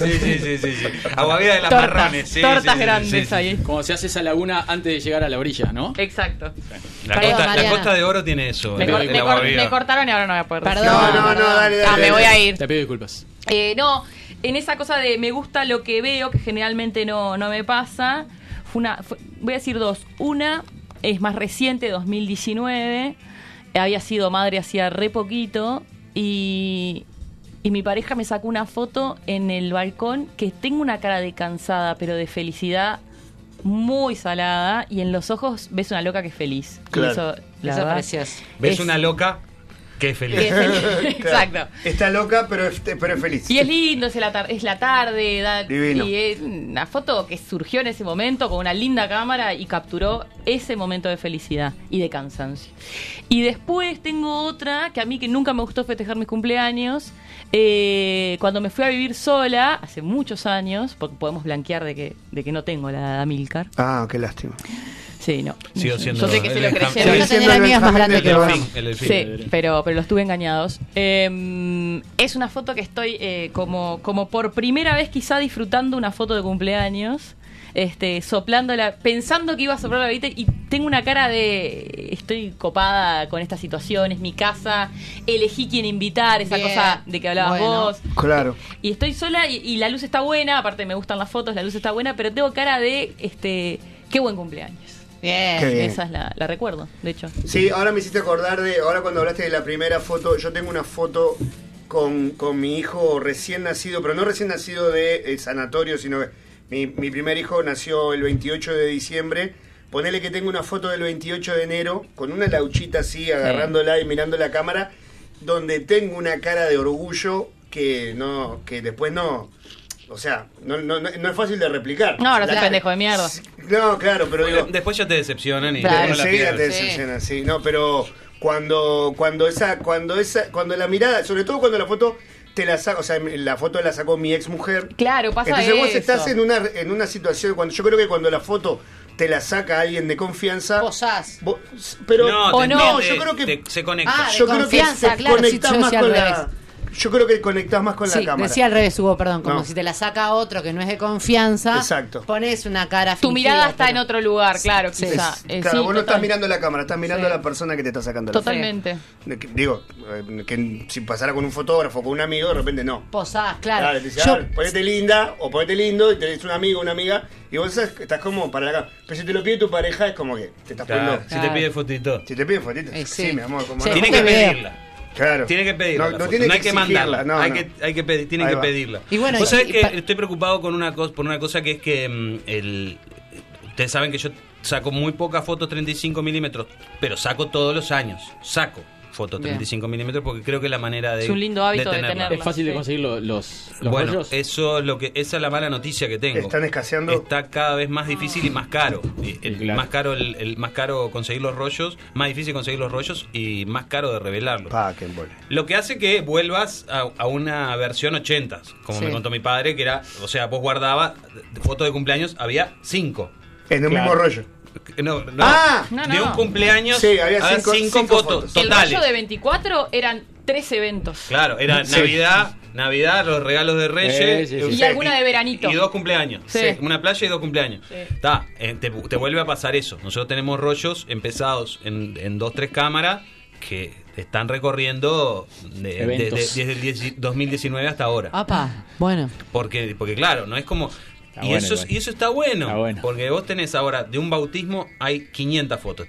Aguavivas de las marranes. Tortas grandes ahí. Como se hace esa laguna antes de llegar a la orilla, ¿no? Exacto. La Costa de Oro tiene eso. Me cortaron y ahora no voy a poder decir. Perdón. No, dale. Me voy a ir. Te pido disculpas. No, en esa cosa de me gusta lo que veo, que generalmente no me pasa, voy a decir dos. Una es más reciente, 2019. Había sido madre hacía re poquito y mi pareja me sacó una foto en el balcón que tengo una cara de cansada, pero de felicidad muy salada, y en los ojos ves una loca que es feliz. Claro. Eso gracias. ¿Ves una loca? Qué feliz. Exacto. Está loca, pero es feliz. Y es lindo, es la tarde. Divino. Y es una foto que surgió en ese momento con una linda cámara y capturó ese momento de felicidad y de cansancio. Y después tengo otra que a mí que nunca me gustó festejar mis cumpleaños. Cuando me fui a vivir sola, hace muchos años, porque podemos blanquear de que no tengo la edad de Amílcar. Ah, qué lástima. Sí, no. Sigo siendo, yo sé que se lo creyeron. Yo tenía amigas más grandes que vos. Sí, pero los tuve engañados. Es una foto que estoy como por primera vez quizá disfrutando una foto de cumpleaños. soplándola, pensando que iba a soplar la varita, y tengo una cara de estoy copada con esta situación, es mi casa, elegí quién invitar, esa bien, cosa de que hablabas vos. Claro. Y estoy sola y la luz está buena, aparte me gustan las fotos, la luz está buena, pero tengo cara de qué buen cumpleaños. Bien. Bien. Esa es la recuerdo, de hecho. Sí, ahora me hiciste acordar de, ahora cuando hablaste de la primera foto, yo tengo una foto con mi hijo recién nacido, pero no recién nacido de sanatorio, sino que mi primer hijo nació el 28 de diciembre. Ponele que tengo una foto del 28 de enero, con una lauchita así, agarrándola y mirando la cámara, donde tengo una cara de orgullo que después no... O sea, no es fácil de replicar. No, ahora soy pendejo de mierda. No, claro, pero digo... Después ya te decepcionan y... Claro, enseguida te decepcionan, sí. No, pero cuando la mirada, sobre todo cuando la foto te la saca, o sea, la foto la sacó mi ex mujer. Claro, pasa entonces eso. Vos estás en una situación, cuando yo creo que cuando la foto te la saca alguien de confianza, posás. Vos, pero yo creo que se conecta. Yo creo que se conecta más con la... Yo creo que conectás más con la cámara. Decía al revés, Hugo, perdón. Como si te la saca otro que no es de confianza. Exacto. Pones una cara fingida. Tu mirada está en otro lugar, claro. Sí, quizá. Claro, vos no estás mirando la cámara, estás mirando a la persona que te está sacando la foto. Totalmente. Digo, que si pasara con un fotógrafo, con un amigo, de repente no. Posás, claro. Decís, ponete linda o ponete lindo, y tenés un amigo, una amiga, y vos estás como para la cámara. Pero si te lo pide tu pareja, es como que te estás poniendo. Si te pide fotito. Si te pide fotito. Sí, mi amor. Tienes que pedirla. Claro. Tiene que pedirla. No, no hay que mandarla. Tienen que pedirla. Y bueno, vos sabés que estoy preocupado por una cosa que es que ustedes saben que yo saco muy pocas fotos 35 milímetros, pero saco todos los años. Saco fotos 35 milímetros porque creo que es la manera de. Es un lindo hábito de tenerla. Es fácil de conseguir los bueno, rollos. Eso es esa es la mala noticia que tengo. Están escaseando. Está cada vez más difícil y más caro. Claro. Más caro conseguir los rollos, más difícil conseguir los rollos y más caro de revelarlos. Lo que hace que vuelvas a una versión 80, como me contó mi padre, que era, o sea, vos guardabas fotos de cumpleaños, había 5. En el mismo rollo. No, de un cumpleaños había 5 fotos totales. El rollo de 24 eran 3 eventos. Claro, era Navidad, los regalos de Reyes y alguna de veranito. Y 2 cumpleaños. Una playa y 2 cumpleaños. Te vuelve a pasar eso. Nosotros tenemos rollos empezados en 2-3 cámaras que están recorriendo desde 2019 hasta ahora. Apa, bueno. Porque claro, no es como... Y eso está bueno, porque vos tenés ahora de un bautismo hay 500 fotos,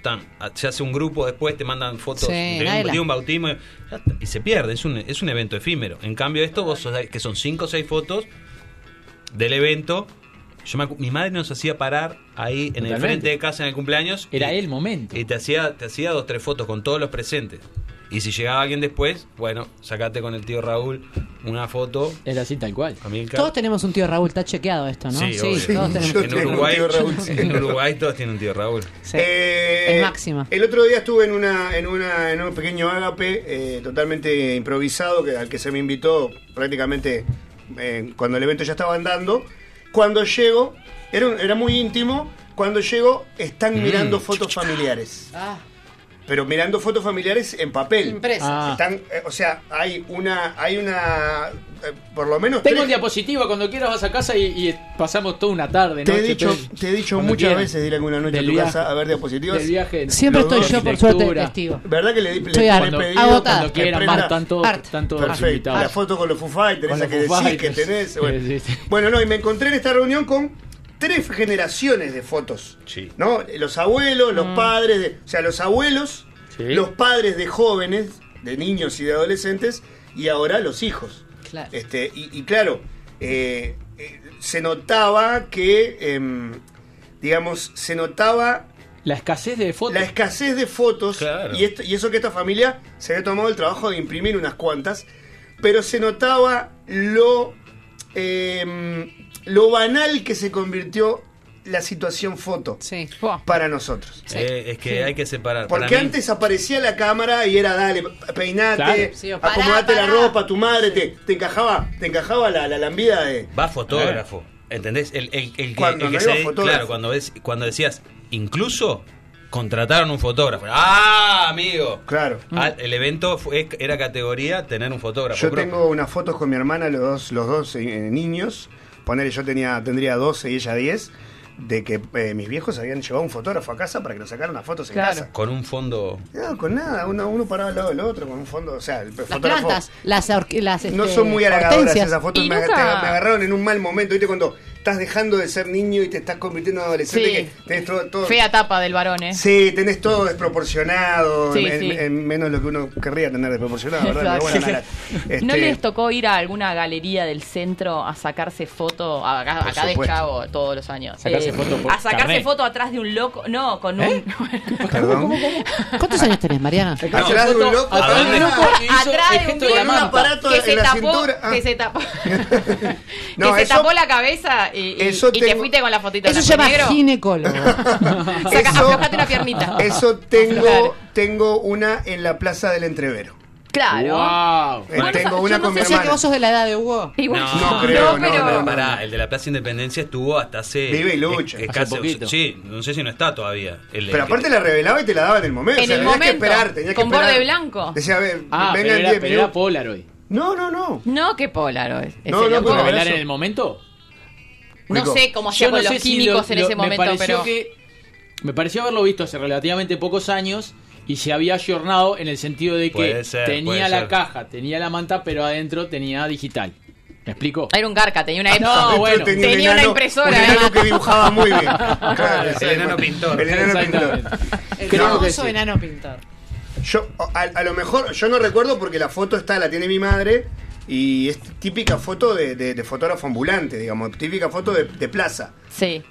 se hace un grupo, después te mandan fotos de un bautismo y se pierde, es un evento efímero. En cambio esto vos sos, que son 5 o 6 fotos del evento. Mi madre nos hacía parar ahí en el frente de casa en el cumpleaños, era el momento, y te hacía 2 o 3 fotos con todos los presentes. Y si llegaba alguien después, bueno, sacate con el tío Raúl una foto. Era así tal cual. Amílcar. Todos tenemos un tío Raúl, está chequeado esto, ¿no? Sí, todos tenemos. En Uruguay todos tienen un tío Raúl. Sí. Es máxima. El otro día estuve en un pequeño ágape totalmente improvisado al que se me invitó prácticamente cuando el evento ya estaba andando. Cuando llego, era muy íntimo, cuando llego están mirando fotos familiares. Pero mirando fotos familiares en papel. Impresas. Están, o sea, hay una por lo menos tengo el diapositivo, cuando quieras vas a casa y pasamos toda una tarde. Te he dicho muchas veces de ir alguna noche a tu casa a ver diapositivas. Siempre estoy yo, por suerte, testigo. ¿Verdad que le he pedido cuando quieran ver tanto perfecto. La foto con los Foo Fighters, esa que decís que tenés. Bueno, no, y me encontré en esta reunión con 3 generaciones de fotos, ¿no? Los abuelos, los padres, los abuelos, los padres de jóvenes, de niños y de adolescentes, y ahora los hijos. Claro. Se notaba que, la escasez de fotos. Claro. Y eso que esta familia se había tomado el trabajo de imprimir unas cuantas, pero se notaba lo banal que se convirtió la situación foto para nosotros. Es que hay que separar. Porque antes aparecía la cámara y era dale, peinate, acomodate la ropa, tu madre te encajaba la lambida de... Va fotógrafo, ¿entendés? Cuando decías, incluso contrataron un fotógrafo. ¡Ah, amigo! Claro. El evento era categoría tener un fotógrafo. Yo tengo unas fotos con mi hermana, los dos niños. Yo tendría 12 y ella 10. de que mis viejos habían llevado un fotógrafo a casa para que nos sacaran las fotos en casa. Con un fondo... No, con nada. Uno paraba al lado del otro con un fondo... O sea, el las fotógrafo... Plantas, las no son muy halagadoras esas fotos. Me agarraron en un mal momento. ¿Viste cuando estás dejando de ser niño y te estás convirtiendo en adolescente? Sí. Que tenés todo... Fea tapa del varón, ¿eh? Sí, tenés todo desproporcionado. Sí, en menos lo que uno querría tener desproporcionado, ¿verdad? Pero bueno, ¿no les tocó ir a alguna galería del centro a sacarse foto? Acá de Chavo todos los años. A sacarse foto atrás de un loco. No, con un... ¿Cómo? ¿Cuántos años tenés, Mariana? Atrás de un loco. Atrás de un loco. Con un aparato en la cintura. Que se tapó. Que se tapó la cabeza y te fuiste con la fotito. Eso se llama ginecólogo. Aflojate una piernita. Eso tengo una en la Plaza del Entrevero. Claro. Wow. Tengo una con mi hermana. Yo no sé que vos sos de la edad de Hugo. No, pará, el de la Plaza Independencia estuvo hasta hace... Vive y lucha. Hace poquito. Sí, no sé si no está todavía. Pero aparte la revelaba y te la daba en el momento. En el momento. Tenías que esperar, con borde blanco. Decía, a ver, vengan 10 minutos. Era Polaroid hoy. No. No, que Polaroid hoy. ¿No puedo revelar en el momento? No sé cómo hacíamos los químicos en ese momento, pero... Me pareció haberlo visto hace relativamente pocos años... Y se había ayornado en el sentido de que tenía la caja, tenía la manta, pero adentro tenía digital. ¿Me explico? Era un garca, tenía una impresora. No, bueno, tenía una impresora. Un enano que dibujaba muy bien. Claro, el enano pintor. El famoso enano pintor. Yo, a lo mejor, yo no recuerdo porque la foto la tiene mi madre. Y es típica foto de fotógrafo ambulante, digamos, típica foto de plaza. Sí.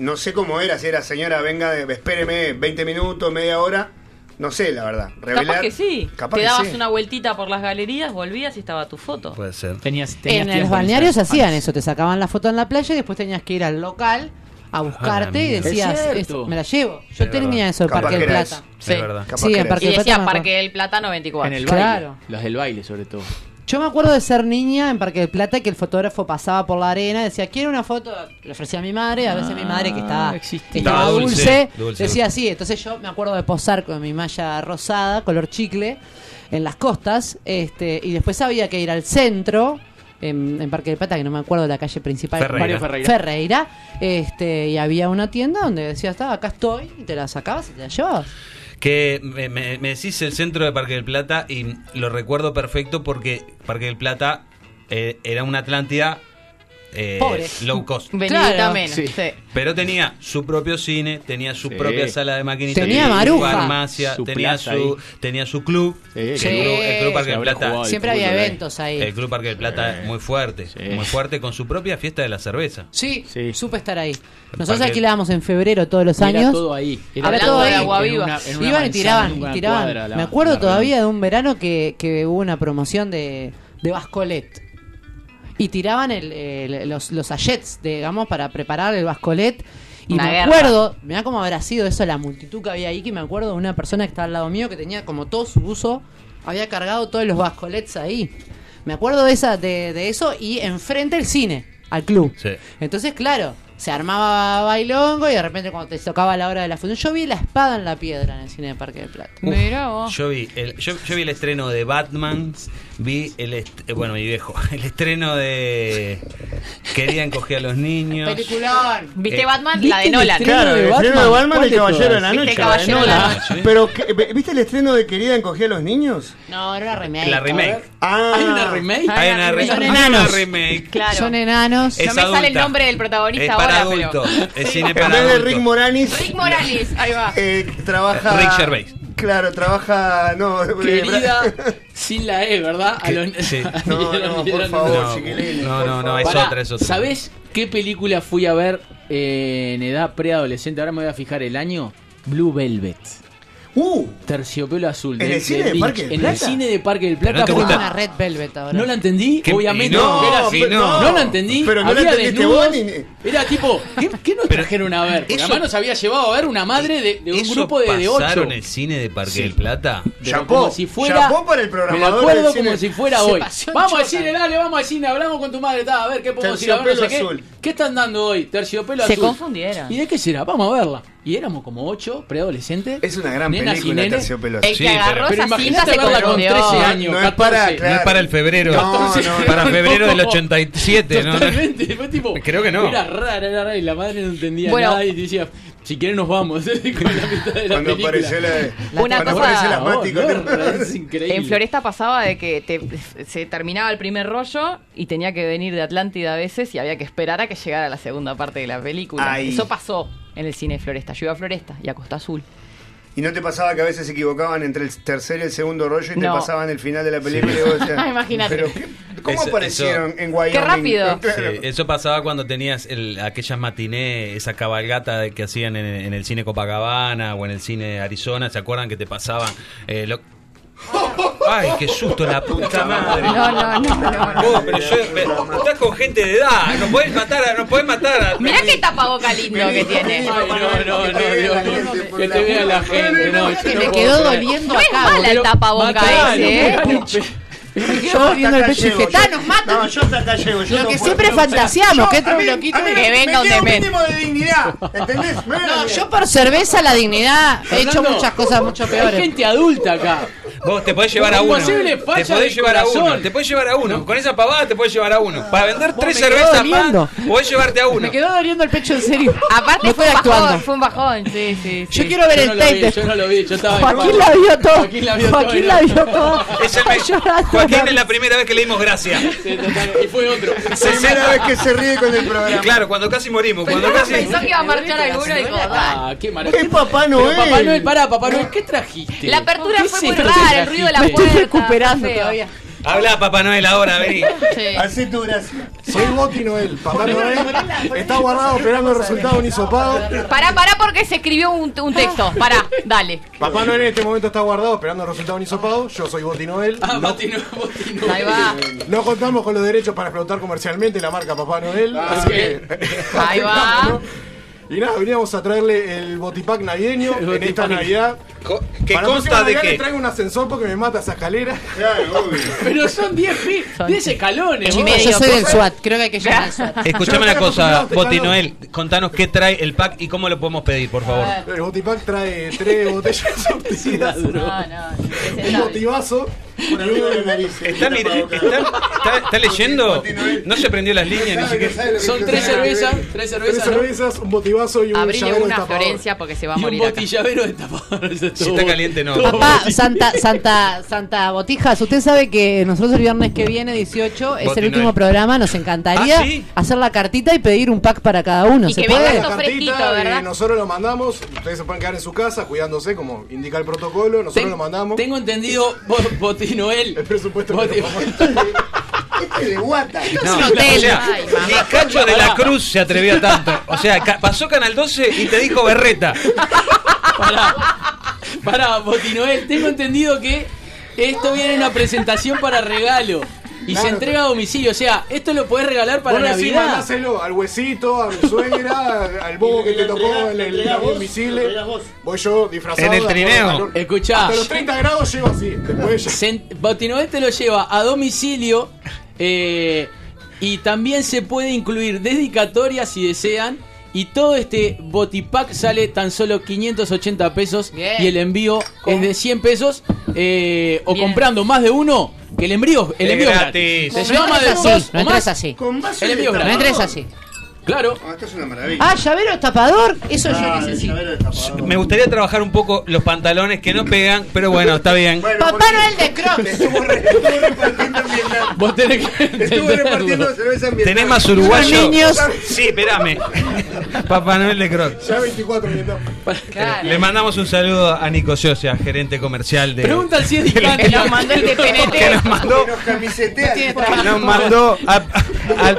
No sé cómo era, si era señora, venga, espéreme 20 minutos, media hora. No sé, la verdad. Revelar, capaz que sí. Te dabas una vueltita por las galerías, volvías y estaba tu foto. Puede ser. En los balnearios hacían eso. Te sacaban la foto en la playa y después tenías que ir al local a buscarte y decías, me la llevo. Yo tenía eso, el Parque del Plata. Sí, en Parque del Plata. Y decía Parque del Plata 94. En el baile. Claro. Las del baile, sobre todo. Yo me acuerdo de ser niña en Parque del Plata que el fotógrafo pasaba por la arena, decía, quiero una foto, le ofrecía a mi madre, a veces mi madre que estaba dulce, decía así. Entonces yo me acuerdo de posar con mi malla rosada, color chicle, en las costas, y después había que ir al centro, en Parque del Plata, que no me acuerdo de la calle principal, Ferreira, y había una tienda donde decía, acá estoy, y te la sacabas y te la llevabas. Que me decís el centro de Parque del Plata y lo recuerdo perfecto porque Parque del Plata era una Atlántida low cost. Claro, sí. Pero tenía su propio cine, tenía su propia sala de maquinitas, tenía su farmacia, tenía su club. El Club Parque del Plata. Siempre había eventos ahí. El Club Parque del Plata es muy fuerte con su propia fiesta de la cerveza. Sí. Supe estar ahí. Nosotros alquilábamos en febrero todos los años. Era todo ahí. Era todo ahí. Agua viva. Iban y tiraban. Me acuerdo todavía de un verano que hubo una promoción de Bascolet. Y tiraban los sachets, digamos, para preparar el bascolet. Y me acuerdo, mirá cómo habrá sido eso, la multitud que había ahí, que me acuerdo de una persona que estaba al lado mío que tenía como todo su buzo, había cargado todos los bascolets ahí. Me acuerdo de eso y enfrente el cine, al club. Sí. Entonces, claro, se armaba bailongo y de repente cuando te tocaba la hora de la función, yo vi La Espada en la Piedra en el cine de Parque del Plata. Mirá vos. Yo vi el estreno de Batman. Vi el estreno de Querían coger a los niños. Peliculón. ¿Viste Batman? ¿Viste la de Nolan? Claro, el estreno de Batman y Caballero de la Noche. Pero, ¿viste el estreno de Querían coger a los niños? No, era una remake. La remake. ¿Hay una remake? Son enanos. Claro. Son enanos. No me sale el nombre del protagonista ahora, pero... Es cine para adultos. En vez de Rick Moranis, ahí va. Trabaja... Rick Gervais. Claro, trabaja... Querida... Sin la E, ¿verdad? Sí. No, por favor. No, es otra. ¿Sabés qué película fui a ver en edad preadolescente? Ahora me voy a fijar el año. Blue Velvet. Terciopelo azul. ¿En el cine de Parque del Plata? En el cine de Parque del Plata. Pero una Red Velvet ahora. No la entendí, obviamente. No la entendí. Pero no la entendiste vos. Era tipo, ¿qué nos trajeron a ver? Porque además nos había llevado a ver una madre de un grupo de 8. ¿Pasaron el cine de Parque del Plata? Chapó para el programador. Me acuerdo como si fuera hoy. Vamos al cine, dale, vamos al cine. Hablamos con tu madre, a ver qué podemos ir a ver. ¿Qué están dando hoy? Terciopelo azul. Se confundieron. ¿Y de qué será? Vamos a verla. Y éramos como 8, preadolescentes. Es una gran película. nenas y nenes, el que agarró esa cinta se confundió. No es para el febrero, para febrero del 87, ¿no? Totalmente, fue tipo, creo que no. Era rara y la madre no entendía nada y decía... Si quieren nos vamos con la mitad de la cuando película. Es increíble. En Floresta pasaba de que se terminaba el primer rollo y tenía que venir de Atlántida a veces y había que esperar a que llegara la segunda parte de la película. Ay. Eso pasó en el cine de Floresta. Yo iba a Floresta y a Costa Azul. ¿Y no te pasaba que a veces se equivocaban entre el tercer y el segundo rollo y te pasaban el final de la película? Sí. O sea, imagínate. Pero ¿cómo aparecieron en Wyoming? ¡Qué rápido! Sí, eso pasaba cuando tenías aquellas matinés, esa cabalgata que hacían en el cine Copacabana o en el cine Arizona. ¿Se acuerdan que te pasaban...? Ay, qué susto, la puta madre. No. Pero yo, estás con gente de edad. No podés matar a... Mirá qué tapaboca lindo que tiene. No. Que te vea la gente. Que me quedó doliendo acá. No es mala el tapaboca ese, yo viendo el pecho y dije, ¡Thanos, mata! No, yo hasta llego. Lo que siempre fantaseamos, que otro bloquito que venga un demente. Me queda un mínimo de dignidad, ¿entendés? No, yo por cerveza la dignidad he hecho muchas cosas mucho peores. Hay gente adulta acá. Vos te podés llevar a uno. Te podés llevar a uno. Con esa pavada te podés llevar a uno. Para vender 3 cervezas más, podés llevarte a uno. Me quedó doliendo el pecho, en serio. Aparte fue un bajón. Sí. Yo quiero ver el tape. Yo no lo vi, yo estaba... Joaquín la vio todo. Es el mejor. Joaquín es la primera vez que le dimos gracias. Sí, y fue otro. Primera vez que se ríe con el programa. Claro, cuando casi morimos. Pensó que iba a marchar alguno y dijo, ¡ah, qué maravilla! ¡Qué Papá Noel! Papá Noel, pará, Papá Noel, ¿qué trajiste? La apertura fue muy rara, el ruido de la puerta. Me estoy recuperando todavía. Habla Papá Noel ahora, vení. Sí. Hacé tu gracia. Soy Botinoel. Papá Noel está guardado esperando el resultado de un hisopado. Pará porque se escribió un texto. Pará, dale. Papá Noel en este momento está guardado esperando el resultado de un hisopado. Yo soy Botinoel. Botinoel. Ahí va. No contamos con los derechos para explotar comercialmente la marca Papá Noel. Así que... Ahí va. Y nada, veníamos a traerle el botipack navideño en esta Navidad. ¿Qué consta de que traigo un ascensor porque me mata esa escalera? Claro, obvio. Pero son 10 escalones. Yo soy del SWAT, creo que hay que llegar al SWAT. Escuchame una cosa, Botinoel, contanos qué trae el pack y cómo lo podemos pedir, por favor. El botipack trae 3 botellas surtidas. Un botivazo. ¿Está leyendo? No se prendió las líneas. Son 3 cervezas. 3 cervezas, un botivazo y un llavero de tapador. Florencia porque se va a morir. Y un botillavero de tapador. Si está caliente, no. Papá, Santa Botijas, usted sabe que nosotros el viernes que viene, 18, es el último programa. Nos encantaría hacer la cartita y pedir un pack para cada uno. ¿Se puede? La cartita, nosotros lo mandamos. Ustedes se pueden quedar en su casa cuidándose, como indica el protocolo. Nosotros lo mandamos. Tengo entendido, Botinoel. El presupuesto. Este de guata. No, es un hotel. O sea, ni Cacho de la Cruz se atrevió tanto. O sea, pasó Canal 12 y te dijo berreta. Pará, Botinoel, tengo entendido que esto viene en una presentación para regalo. Y claro, se entrega a domicilio, o sea, esto lo podés regalar para Navidad. Mandáselo al huesito, a mi suegra, al bobo que te tocó en el domicilio. Voy yo disfrazado. En el trineo. Escuchá. Hasta los 30 grados llevo así. Botinoel te lo lleva a domicilio. Y también se puede incluir dedicatorias si desean. Y todo este botipack sale tan solo 580 pesos. Bien. Y el envío es de 100 pesos. O comprando más de uno, que el envío es gratis. Se llama de dos. No entres así. El envío es gratis. No entres así. Claro. Esto es una maravilla. Ah, llavero tapador. Eso yo necesito. Me gustaría trabajar un poco los pantalones que no pegan, pero bueno, está bien. Bueno, Papá Noel de Crocs. Estuvo repartiendo ambiental. Vos tenés que cerveza ambiental. Tenés más uruguayos. Niños. Sí, espérame. Papá Noel de Crocs. Ya 24 minutos. Claro. Le mandamos un saludo a Nico Sciosia, gerente comercial de... Pregunta si es que nos mandó el de TNT. Que nos mandó. Nos mandó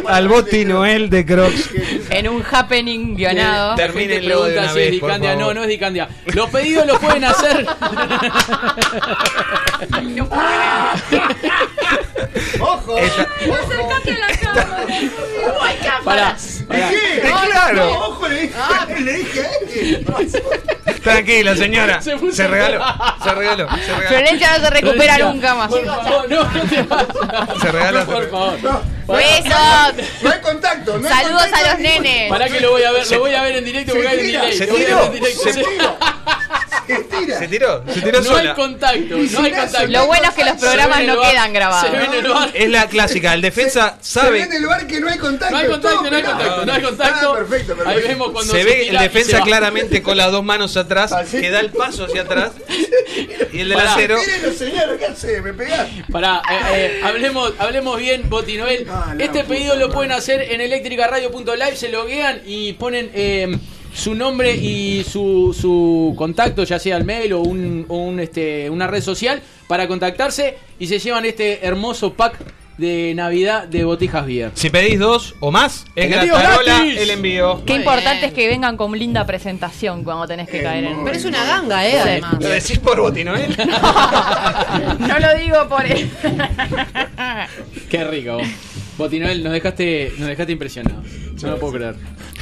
al Botinoel de Crocs. En un happening guionado. Termínenlo de una vez, por favor. No es Dicandia. Los pedidos los pueden hacer. ¡Ojo! Acércate a la cámara. ¡No hay cámaras! ¡Claro! ¡Ojo! Le dije a este. Tranquila, señora. Se regaló. Florencia no se recupera nunca más. No te pasa. Se regaló. Por favor. ¡Besos! No hay contacto. Saludos a los nenes. Pará que lo voy a ver en directo porque hay en directo. Se tiró no sola. Hay contacto, no hay contacto. Lo bueno es que los programas no quedan grabados. Se ve en el bar. Es la clásica, el defensa sabe. Se ve en el bar que no hay contacto. No hay contacto. Ah, perfecto. Ahí vemos cuando se ve el defensa claramente con las dos manos atrás, así, que da el paso hacia atrás. Y el delantero. Mírenlo, señor, ¿qué hace? Me pegaste. Pará, hablemos bien, Botinoel. Este pedido lo pueden hacer en eléctricaradio.live, se loguean y ponen su nombre y su contacto, ya sea el mail o una red social, para contactarse y se llevan este hermoso pack de Navidad de Botijas Beer. Si pedís dos o más, es gratis el envío. Qué importante es que vengan con linda presentación cuando tenés que caer en... Pero es una ganga, además. ¿Lo decís por Botinoel? No lo digo por él. Qué rico. Botinoel, nos dejaste impresionado. No lo puedo creer.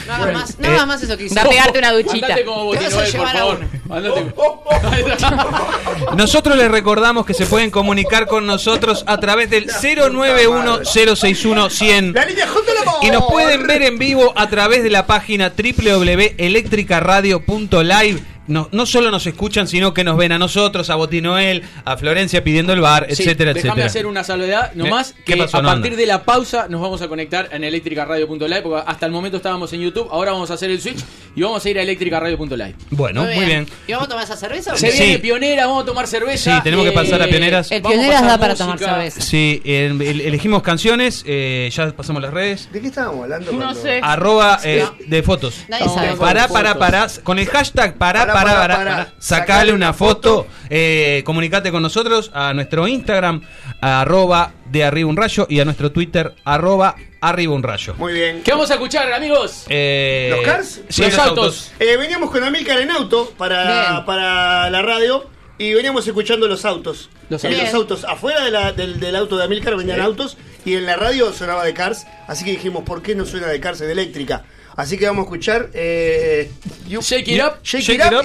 Nada más eso que hiciste. Va a pegarte una duchita. Andate como Botinoel, por favor. Nosotros les recordamos que se pueden comunicar con nosotros a través del 091-061-100. Y nos pueden ver en vivo a través de la página www.eléctricaradio.live. No solo nos escuchan, sino que nos ven a nosotros, a Botinoel, a Florencia pidiendo el bar, sí, etcétera, etcétera. Déjame hacer una salvedad nomás, que a partir de la pausa nos vamos a conectar en eléctricaradio.live, porque hasta el momento estábamos en YouTube, ahora vamos a hacer el switch y vamos a ir a eléctricaradio.live. Bueno, muy bien. ¿Y vamos a tomar esa cerveza? Se viene Pionera, vamos a tomar cerveza. Sí, tenemos que pasar a Pioneras. El Pioneras da para tomar cerveza. Sí, elegimos canciones, ya pasamos las redes. ¿De qué estábamos hablando? No sé. Arroba de fotos. Nadie sabe. Pará, con el hashtag pará. Sacale una foto, comunicate con nosotros a nuestro Instagram, @dearribaunrayo, y a nuestro Twitter, @arribaunrayo. Muy bien. ¿Qué vamos a escuchar, amigos? ¿Los cars? Sí, los autos. Veníamos con Amílcar en auto para la radio y veníamos escuchando los autos. Los autos. Afuera del auto de Amílcar venían autos y en la radio sonaba de Cars, así que dijimos, ¿por qué no suena de Cars, de Eléctrica? Así que vamos a escuchar Shake It Up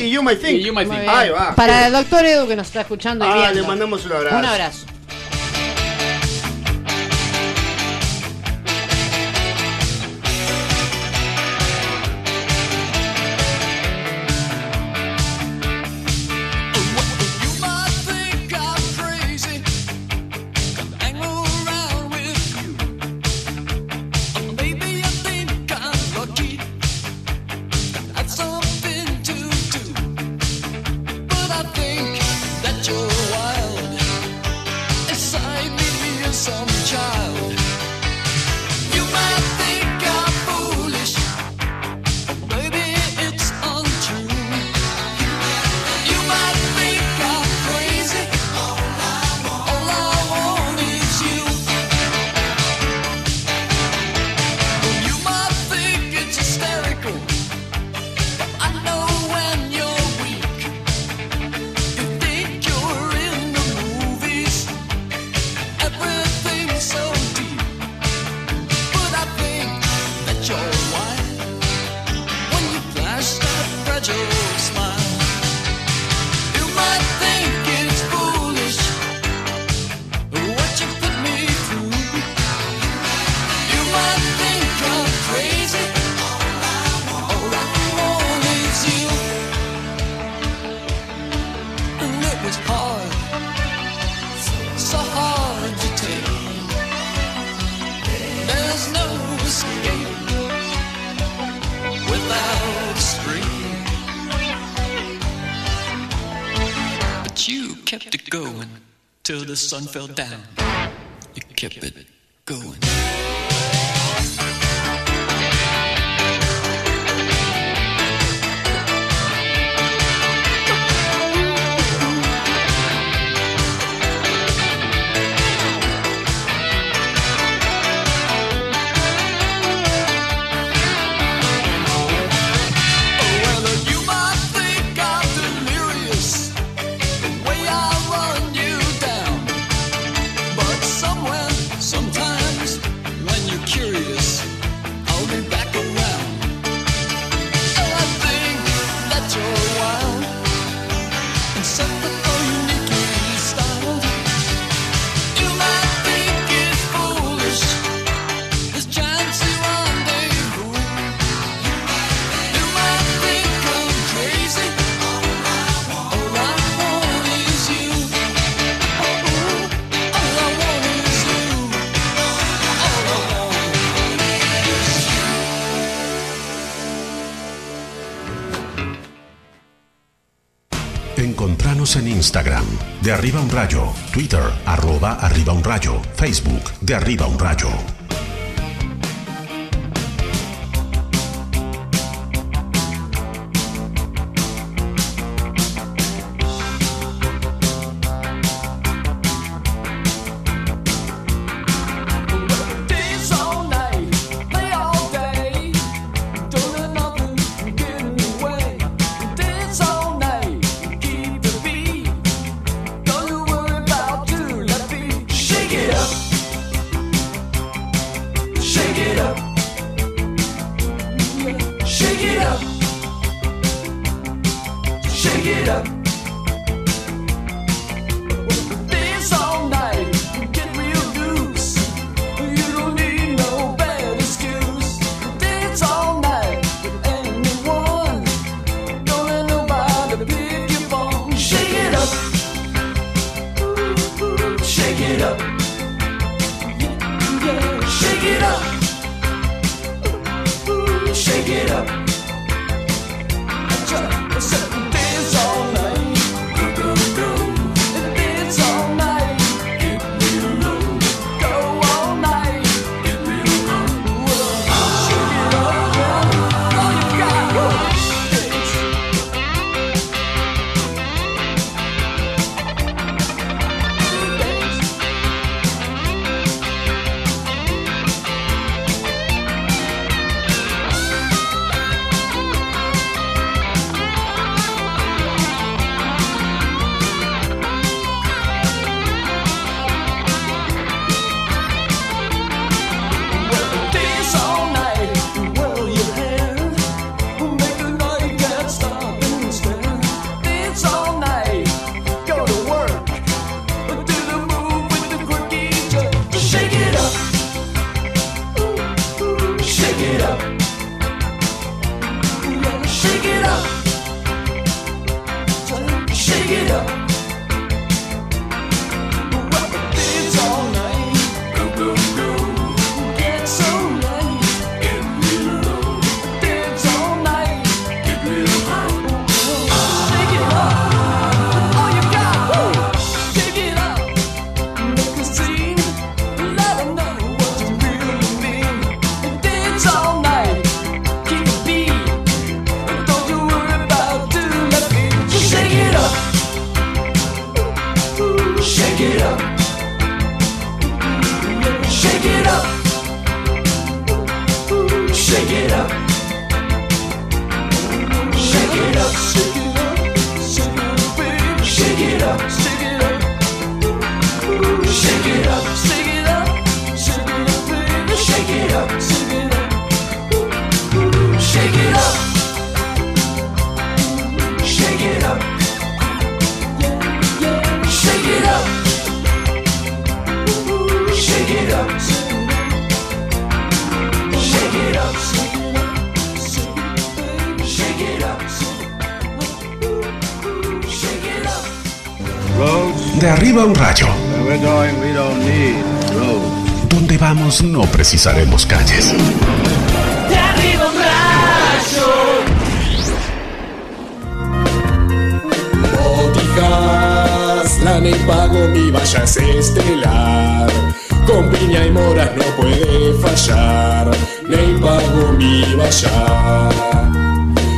y You Might Think. Ahí va. Para el doctor Edu que nos está escuchando y viendo. Le mandamos un abrazo. Till the sun fell down, you kept it going. Síguenos en Instagram, De Arriba Un Rayo, Twitter, @ArribaUnRayo, Facebook, De Arriba Un Rayo. De Arriba Un Rayo. Donde vamos no precisaremos calles. De Arriba Un Rayo. Botijas, lana y pago, mi valla es estelar. Con piña y moras no puede fallar. Ney pago mi valla.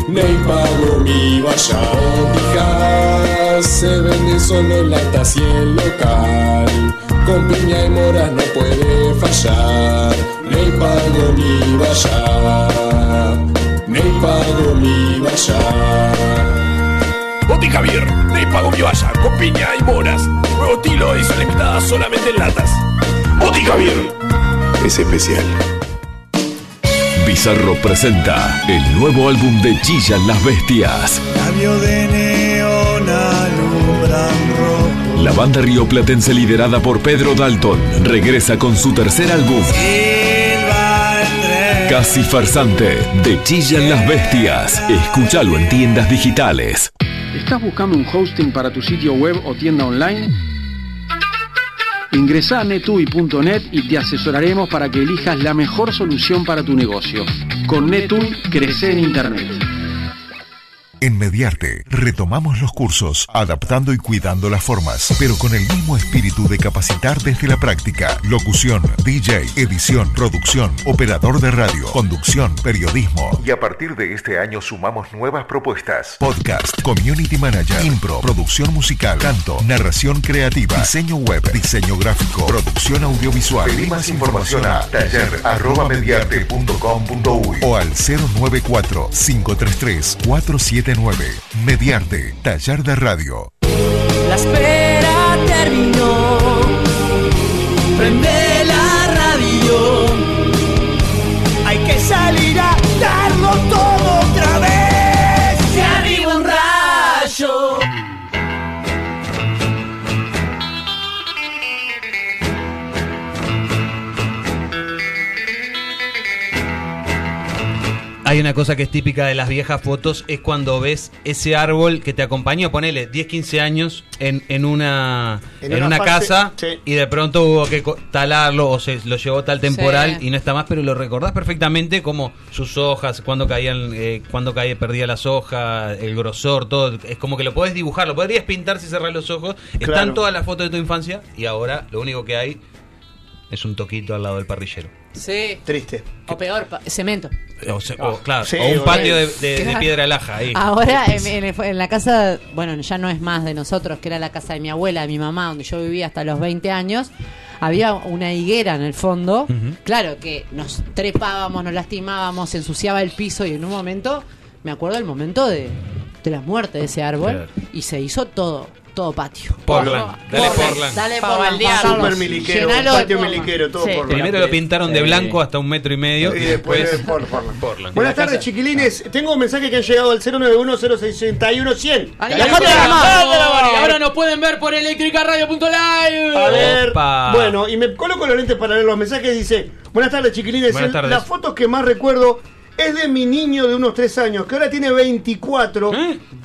Ney pago mi valla. Botijas se vende solo en latas y en local. Con piña y moras no puede fallar. Ney pago mi valla. Ney pago mi valla. Botija Beer, Ney pago mi valla. Con piña y moras. Nuevo estilo y son limitadas solamente en latas. Botija Beer es especial. Bizarro presenta el nuevo álbum de Chillan las Bestias. Labio de neona. La banda rioplatense liderada por Pedro Dalton regresa con su tercer álbum Casi Farsante, de Chillan las Bestias. Escúchalo en tiendas digitales. ¿Estás buscando un hosting para tu sitio web o tienda online? Ingresá a netui.net y te asesoraremos para que elijas la mejor solución para tu negocio. Con Netui, crece en internet. En Mediarte retomamos los cursos, adaptando y cuidando las formas, pero con el mismo espíritu de capacitar desde la práctica. Locución, DJ, edición, producción, operador de radio, conducción, periodismo. Y a partir de este año sumamos nuevas propuestas. Podcast, community manager, impro, producción musical, canto, narración creativa, diseño web, diseño gráfico, producción audiovisual. Pedí más información a taller@mediarte.com.uy o al 094-533-477. Mediarte, taller de radio. La espera terminó. Prende la radio. Hay que salir a darlo todo otra vez. Se arriba un rayo. Hay una cosa que es típica de las viejas fotos, es cuando ves ese árbol que te acompañó, ponele 10, 15 años en una parte, casa, sí. Y de pronto hubo que talarlo o se lo llevó tal temporal, sí. Y no está más, pero lo recordás perfectamente como sus hojas, cuando perdía las hojas, el grosor, todo. Es como que lo podés dibujar, lo podrías pintar si cerrás los ojos. Claro. Están todas las fotos de tu infancia y ahora lo único que hay es un toquito al lado del parrillero. Sí. Triste. O peor, cemento. Claro, sí, o un patio de piedra laja ahí. Ahora en la casa, bueno, ya no es más de nosotros, que era la casa de mi abuela, de mi mamá, donde yo vivía hasta los 20 años. Había una higuera en el fondo. Uh-huh. Claro que nos trepábamos, nos lastimábamos, se ensuciaba el piso y en un momento, me acuerdo el momento de la muerte de ese árbol, claro. Y se hizo todo patio. Portland, dale, patio miliquero, todo sí. Portland. Primero lo pintaron de blanco hasta 1,5 metros y después Portland. Buenas tardes, chiquilines. Tengo un mensaje que han llegado al 091-061-100. Ahora nos pueden ver por eléctricaradio.live. A ver. Opa. Bueno, y me coloco los lentes para leer los mensajes. Dice: buenas tardes, chiquilines. Buenas tardes. Las fotos que más recuerdo es de mi niño de unos 3 años, que ahora tiene 24,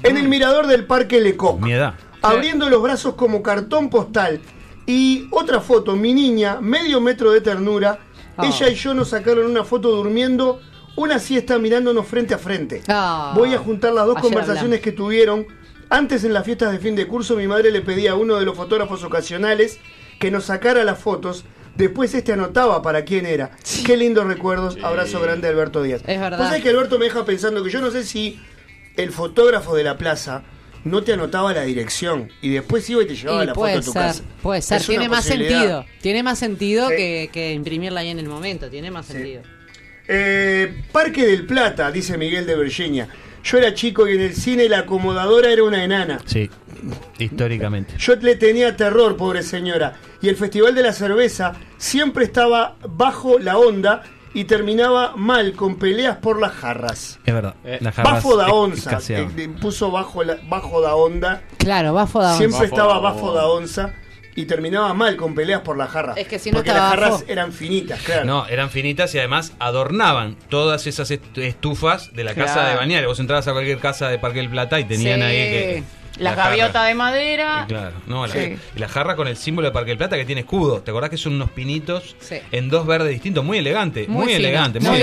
en el mirador del Parque Lecoq. Mi edad. Abriendo los brazos como cartón postal. Y otra foto, mi niña, medio metro de ternura. Oh. Ella y yo nos sacaron una foto durmiendo una siesta mirándonos frente a frente. Oh. Voy a juntar las dos conversaciones que tuvieron. Antes, en las fiestas de fin de curso, mi madre le pedía a uno de los fotógrafos ocasionales que nos sacara las fotos. Después este anotaba para quién era. Sí. Qué lindos recuerdos. Sí. Abrazo grande, Alberto Díaz. Es verdad. Vos sabés que Alberto me deja pensando que yo no sé si el fotógrafo de la plaza no te anotaba la dirección y después iba y te llevaba la foto a tu casa. Puede ser, tiene más sentido que imprimirla ahí en el momento, tiene más sentido. Parque del Plata, dice Miguel de Virginia. Yo era chico y en el cine la acomodadora era una enana. Sí, históricamente. Yo le tenía terror, pobre señora. Y el Festival de la Cerveza siempre estaba bajo la onda y terminaba mal con peleas por las jarras. Es verdad. Las jarras bajo da onza. Puso bajo da onda. Claro, bajo da onza. Siempre estaba bajo da onza y terminaba mal con peleas por las jarras. Es que si no porque las jarras eran finitas, claro. No, eran finitas y además adornaban todas esas estufas de la casa de Bañales. Vos entrabas a cualquier casa de Parque del Plata y tenían ahí que... La gaviota de madera. Claro, no, la jarra con el símbolo de Parque del Plata que tiene escudo. ¿Te acordás que son unos pinitos en dos verdes distintos? Muy elegante, muy elegante. Yo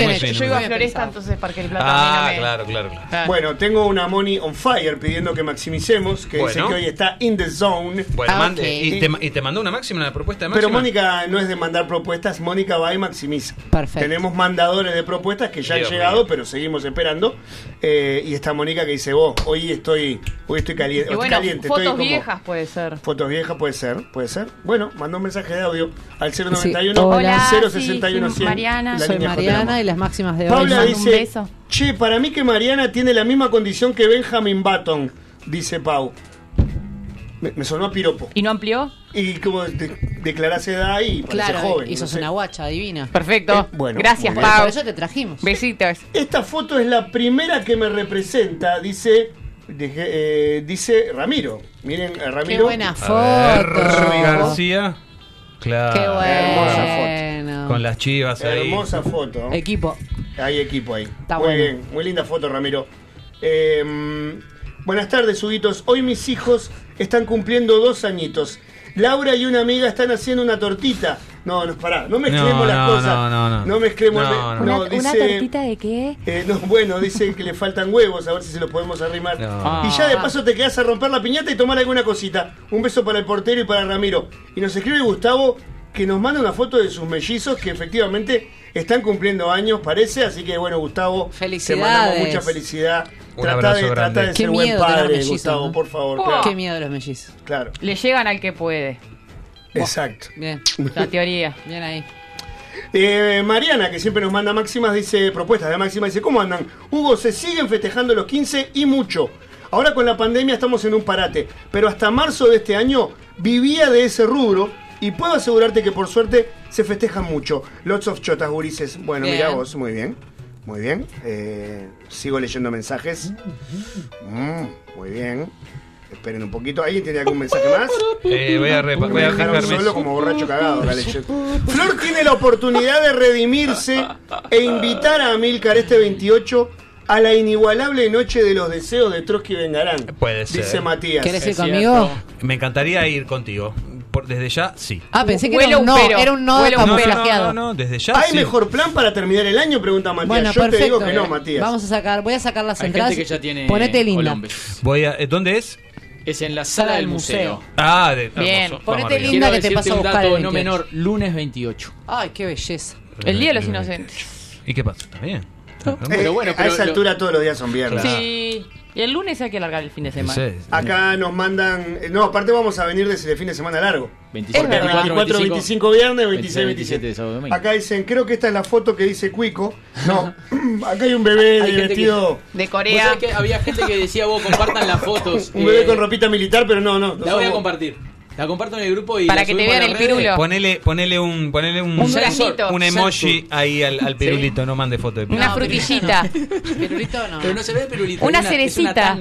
iba a Floresta, entonces Parque del Plata. Claro. Bueno, tengo una Money on Fire pidiendo que maximicemos, que dice que hoy está in the zone. Bueno, y te mandó una máxima, una propuesta de máxima. Pero Mónica no es de mandar propuestas, Mónica va y maximiza. Perfecto. Tenemos mandadores de propuestas que ya han llegado, pero seguimos esperando. Y está Mónica que dice, hoy estoy caliente. Y bueno, caliente, fotos viejas como... puede ser. Fotos viejas puede ser. Bueno, mandó un mensaje de audio al 091-061-100. Sí, Mariana. Soy Mariana y las máximas de hoy. Paula dice, che, para mí que Mariana tiene la misma condición que Benjamin Button, dice Pau. Me sonó a piropo. ¿Y no amplió? Y como declarás edad y claro, parece joven. Y sos una guacha divina. Perfecto. Bueno, gracias, Pau. Por eso te trajimos. Besitos. Esta foto es la primera que me representa, dice... dice Ramiro. Miren, Ramiro. Qué buena foto. Ruy García. Claro. Qué buena foto. Con las chivas ahí. Hermosa foto. Equipo. Hay equipo ahí. Está muy bueno. Bien. Muy linda foto, Ramiro. Buenas tardes, Huguitos. Hoy mis hijos están cumpliendo 2 añitos. Laura y una amiga están haciendo una tortita. No, no, pará, no mezclemos las cosas. No mezclemos. Una tortita de qué. Bueno, dice que le faltan huevos, a ver si se los podemos arrimar. No. Y ya de paso te quedás a romper la piñata y tomar alguna cosita. Un beso para el portero y para Ramiro. Y nos escribe Gustavo que nos manda una foto de sus mellizos que efectivamente están cumpliendo años, parece. Así que bueno, Gustavo, te mandamos mucha felicidad. Trata de ser buen padre, mellizos, Gustavo, ¿no? Por favor. Oh, claro. Qué miedo de los mellizos. Claro. Le llegan al que puede. Exacto. Bien, la teoría, bien ahí. Mariana, que siempre nos manda máximas, dice, propuestas de máxima, dice, ¿cómo andan? Hugo, se siguen festejando los 15 y mucho. Ahora con la pandemia estamos en un parate, pero hasta marzo de este año vivía de ese rubro y puedo asegurarte que por suerte se festejan mucho. Lots of chotas, gurises. Bueno, mira vos, muy bien. Muy bien. Sigo leyendo mensajes. Muy bien. Esperen un poquito. ¿Alguien tiene algún mensaje más? Voy a dejarme solo como borracho cagado. Flor tiene la oportunidad de redimirse e invitar a Amílcar este 28 a la inigualable noche de los deseos de Trotsky Vengarán. Puede ser. Dice Matías. ¿Querés ir conmigo? Me encantaría ir contigo. Desde ya, sí. Ah, pensé que era un no. Era un no camuflajeado. No, desde ya. ¿Hay mejor plan para terminar el año? Pregunta Matías. Bueno, yo te digo que no, Matías. Vamos a sacar, voy a sacar las entradas. Ponete linda. ¿Dónde es? Es en la sala del museo. Ah, de bien, ponete linda que te paso a buscar el 28. No menor, lunes 28. Ay, qué belleza. El día de los inocentes. ¿Y qué pasa? ¿Está bien? Pero bueno, a esa altura todos los días son viernes. Sí. Y el lunes hay que alargar el fin de semana. Sí. Acá nos mandan... No, aparte vamos a venir desde el fin de semana largo. 27, 24, 25, 25 viernes, 26, 27. Acá dicen, creo que esta es la foto que dice Cuico. No, acá hay un bebé vestido... Que... De Corea. Que había gente que decía, vos compartan las fotos. Un bebé con ropita militar, pero no. La voy a compartir. La comparto en el grupo y para que te vean el pirulo. Ponele un emoji ahí al pirulito, no mande foto de pirulito. Una frutillita. Pirulito no. Pero no se ve el pirulito. Una cerecita.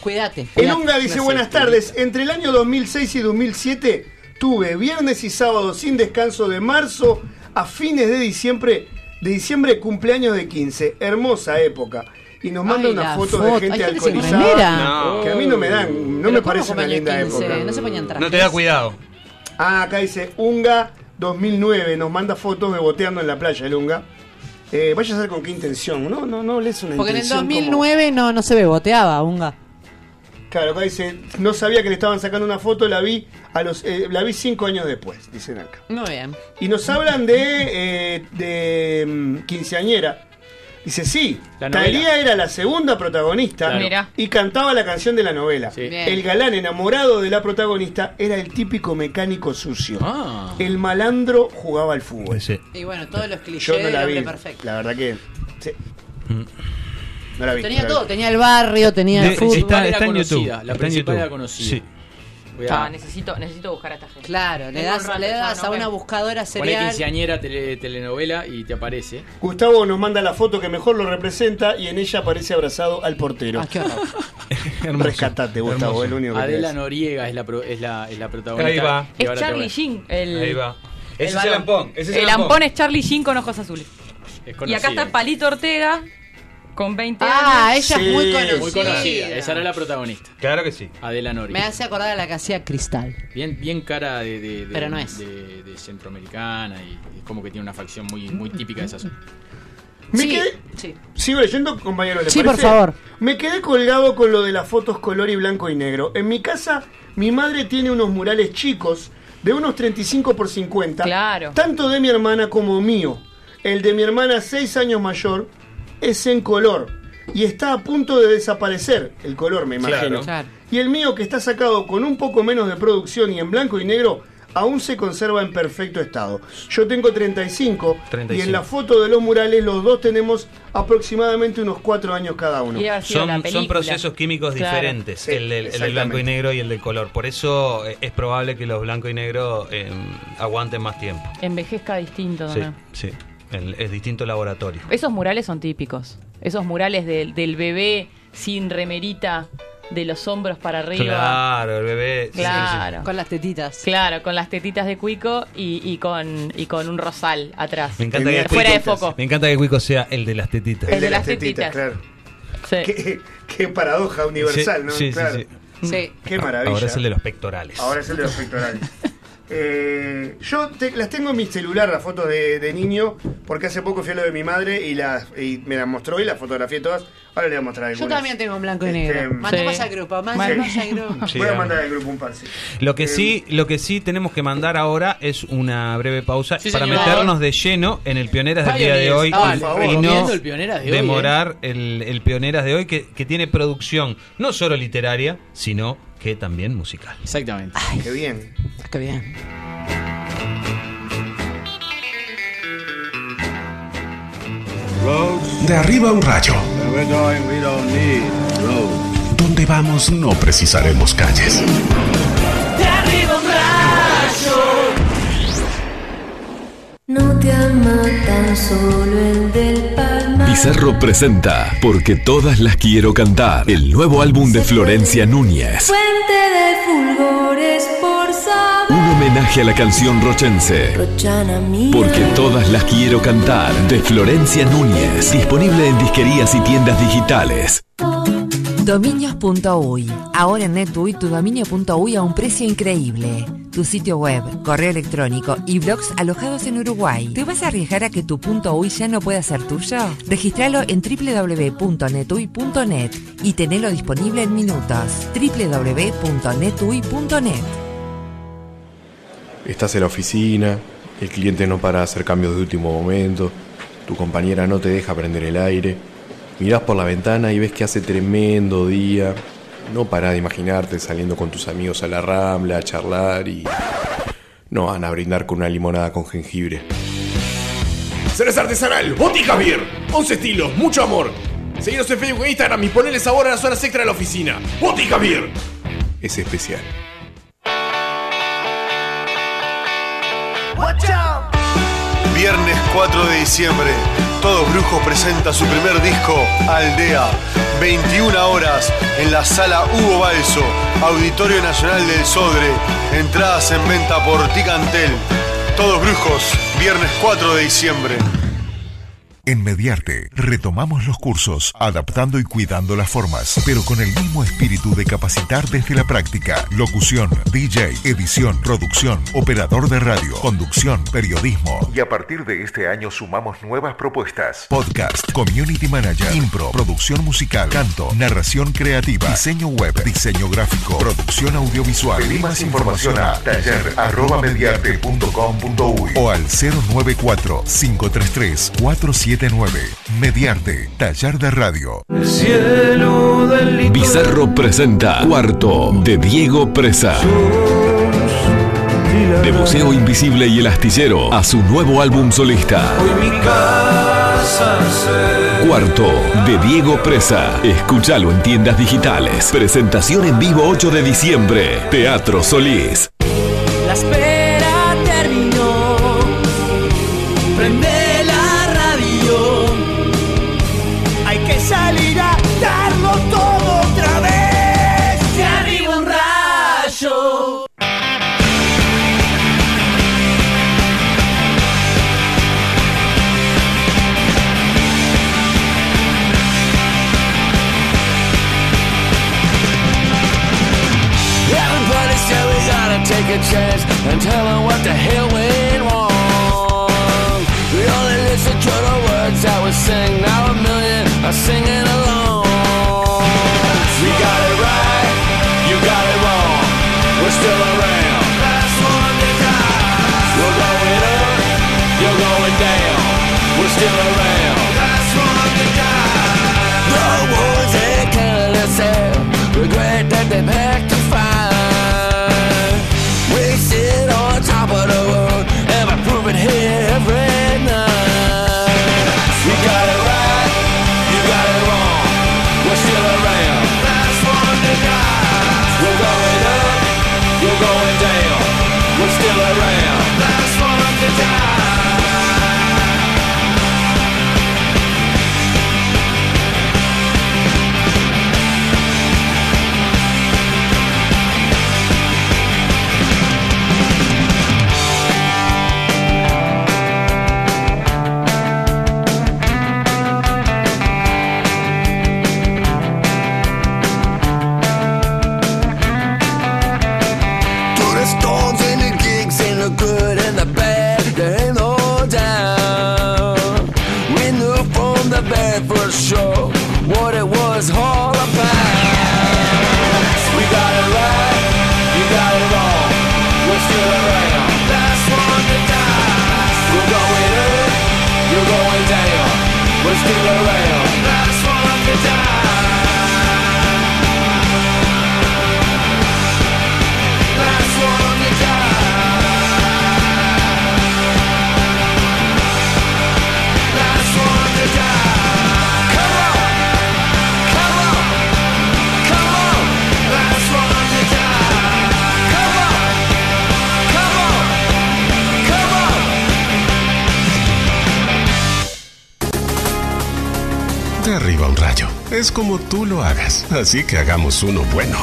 Cuídate. El Unga dice, buenas tardes. Entre el año 2006 y 2007 tuve viernes y sábado sin descanso de marzo a fines de diciembre. De diciembre, cumpleaños de 15. Hermosa época. Y nos manda una foto de gente alcoholizada que a mí no me dan, no me parece una linda época. No se ponían trajes. No te da cuidado. Ah, acá dice Unga 2009, nos manda fotos beboteando en la playa el Unga. Vaya a saber con qué intención, no lees una intención. Porque en el 2009 no se beboteaba, Unga. Claro, acá dice, no sabía que le estaban sacando una foto, la vi 5 años después, dicen acá. Muy bien. Y nos hablan de quinceañera. Dice, sí, Talía era la segunda protagonista y cantaba la canción de la novela. Sí. El galán enamorado de la protagonista era el típico mecánico sucio. Ah. El malandro jugaba al fútbol. Sí. Y bueno, todos los clichés. Yo no la vi, perfecto. La verdad que... Sí. No la vi. Tenía todo, tenía el barrio, tenía el fútbol. Está en YouTube. La principal era conocida. Sí. Necesito buscar a esta gente. Claro, le das a una buscadora serial. Quinceañera, telenovela y te aparece. Gustavo nos manda la foto que mejor lo representa y en ella aparece abrazado al portero. Ah, qué hermoso. Rescatate, Gustavo, el único que Adela Noriega es la protagonista. Ahí va. Es Charlie Sheen. Ahí va. Ese es el lampón. El lampón es Charlie Sheen con ojos azules. Y acá está Palito Ortega con 20 años. Ah, ella es muy conocida. Muy conocida. Esa era la protagonista. Claro que sí. Adela Noriega. Me hace acordar a la que hacía Cristal. Bien cara de pero no es. De centroamericana y como que tiene una facción muy, muy típica de esa zona. ¿Sigo leyendo, compañero? Sí, por favor. Me quedé colgado con lo de las fotos color y blanco y negro. En mi casa, mi madre tiene unos murales chicos de unos 35x50. Claro. Tanto de mi hermana como mío. El de mi hermana, 6 años mayor, es en color y está a punto de desaparecer el color, me imagino. Claro. Y el mío, que está sacado con un poco menos de producción y en blanco y negro, aún se conserva en perfecto estado. Yo tengo 35. Y en la foto de los murales los dos tenemos aproximadamente unos 4 años cada uno. Son procesos químicos diferentes, sí, el del blanco y negro y el del color. Por eso es probable que los blanco y negro aguanten más tiempo. Envejezca distinto, ¿no? Sí. Es distinto laboratorio. Esos murales son típicos. Esos murales del bebé sin remerita, de los hombros para arriba. Claro, el bebé. Claro. Sí. Con las tetitas. Claro, con las tetitas de Cuico y con un rosal atrás. Me encanta que fuera de foco. Me encanta que Cuico sea el de las tetitas. El de las tetitas, claro. Sí. Qué paradoja universal, ¿no? Sí, claro. Sí. Qué maravilla. Ahora es el de los pectorales. Yo las tengo en mi celular, las fotos de niño, porque hace poco fui a lo de mi madre y me las mostró y las fotografié todas. Ahora le voy a mostrar algunas. Yo también tengo en blanco y negro. Mandamos al grupo, mandamos al grupo. Sí, voy a mandar al grupo un par, sí. Lo que sí tenemos que mandar ahora es una breve pausa, sí, para meternos de lleno en el Pioneras del día de hoy. Y no demorar el Pioneras de hoy, que tiene producción no solo literaria, sino que también musical. Exactamente. Ay, qué bien. Qué bien. De arriba un rayo. Donde vamos no precisaremos calles. De arriba un rayo. No te ama tan solo el del Palmar. Pizarro presenta Porque todas las quiero cantar, el nuevo álbum de Florencia Núñez. Fuente de fulgores por saber. Un homenaje a la canción rochense. Rochana mía. Porque todas las quiero cantar, de Florencia Núñez. Disponible en disquerías y tiendas digitales. Dominios.uy. Ahora en NetUy, tu dominio.uy a un precio increíble. Tu sitio web, correo electrónico y blogs alojados en Uruguay. ¿Te vas a arriesgar a que tu .uy ya no pueda ser tuyo? Registralo en www.netuy.net y tenelo disponible en minutos. www.netuy.net. Estás en la oficina, el cliente no para de hacer cambios de último momento, tu compañera no te deja prender el aire. Mirás por la ventana y ves que hace tremendo día. No parás de imaginarte saliendo con tus amigos a la Rambla a charlar y... no van a brindar con una limonada con jengibre. Cerveza artesanal, Botija Beer, 11 estilos, mucho amor. Seguinos en Facebook e Instagram y ponele sabor a las horas extra de la oficina. Botija Beer es especial. Viernes 4 de diciembre, Todos Brujos presenta su primer disco, Aldea. 21 horas en la Sala Hugo Balso, Auditorio Nacional del Sodre. Entradas en venta por Ticantel. Todos Brujos, viernes 4 de diciembre. En Mediarte retomamos los cursos, adaptando y cuidando las formas, pero con el mismo espíritu de capacitar desde la práctica. Locución, DJ, edición, producción, operador de radio, conducción, periodismo. Y a partir de este año sumamos nuevas propuestas. Podcast, community manager, impro, producción musical, canto, narración creativa, diseño web, diseño gráfico, producción audiovisual. Pedí más información a taller@mediarte.com.uy o al 094-533-477. Mediarte, taller de radio. El cielo del Bizarro presenta Cuarto, de Diego Presa. De Museo Invisible y El Astillero a su nuevo álbum solista. Hoy mi casa será. Cuarto, de Diego Presa. Escúchalo en tiendas digitales. Presentación en vivo 8 de diciembre. Teatro Solís. La espera terminó. Prende salir a darlo todo otra vez. De arriba un rayo. Everybody said we gotta take a chance and tell her what the hell went wrong. We only listen to the words that we sing. Now a million are singing along. We got it right, you got it wrong. We're still around. Last one to die. We're going up, you're going down. We're still around. Last one to die. The wars they killed us out. Regret that they packed to find. We sit on top of the world and we're proving here every night. We got it right. We're going up, you're going down. We're still around. Last one to die. Hacia arriba un rayo. Es como tú lo hagas, así que hagamos uno bueno.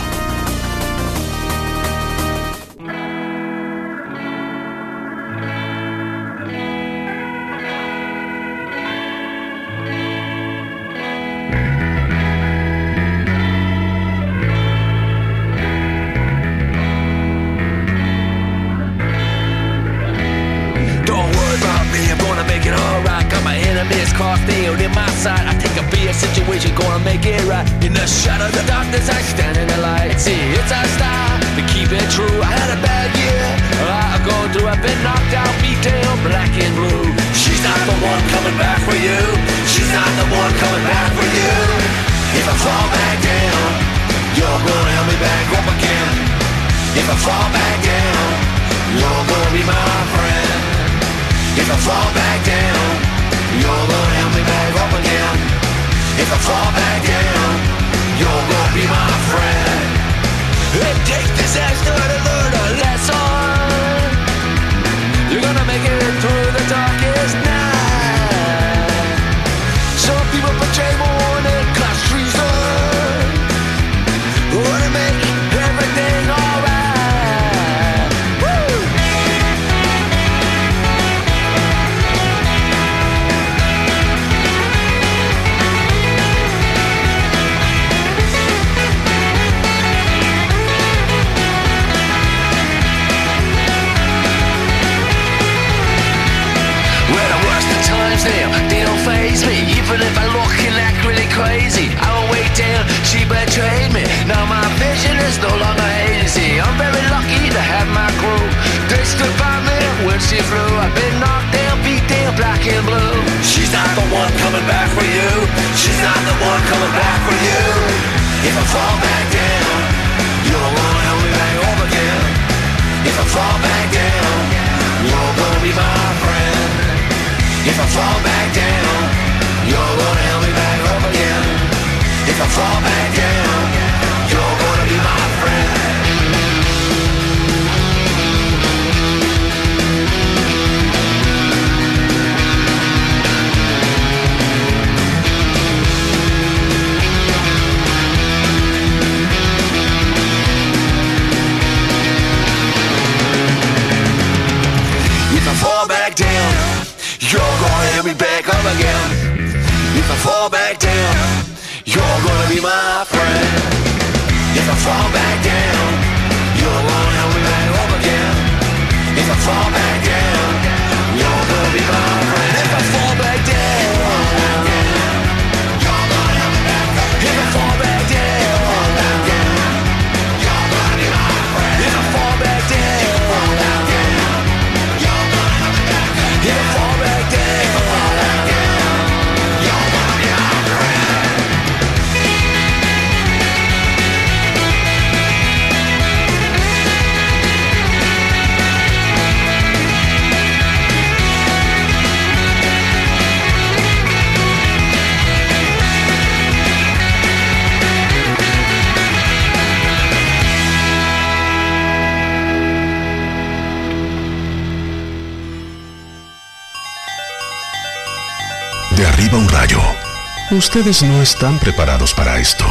Ustedes no están preparados para esto,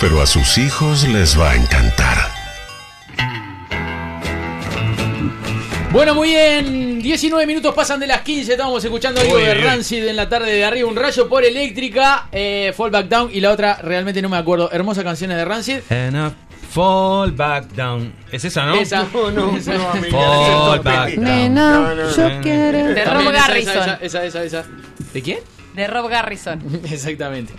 pero a sus hijos les va a encantar. Bueno, muy bien, 19 minutos pasan de las 15, estábamos escuchando algo de Rancid en la tarde de Arriba un Rayo por Eléctrica, Fall Back Down, y la otra realmente no me acuerdo. Hermosas canciones de Rancid. Fall Back Down. ¿Es esa, no? Esa. No, esa. No, amiga, Fall Back Down. Nena, yo quiero... De Rob Garrison. Esa. ¿De quién? De Rob Garrison. Exactamente.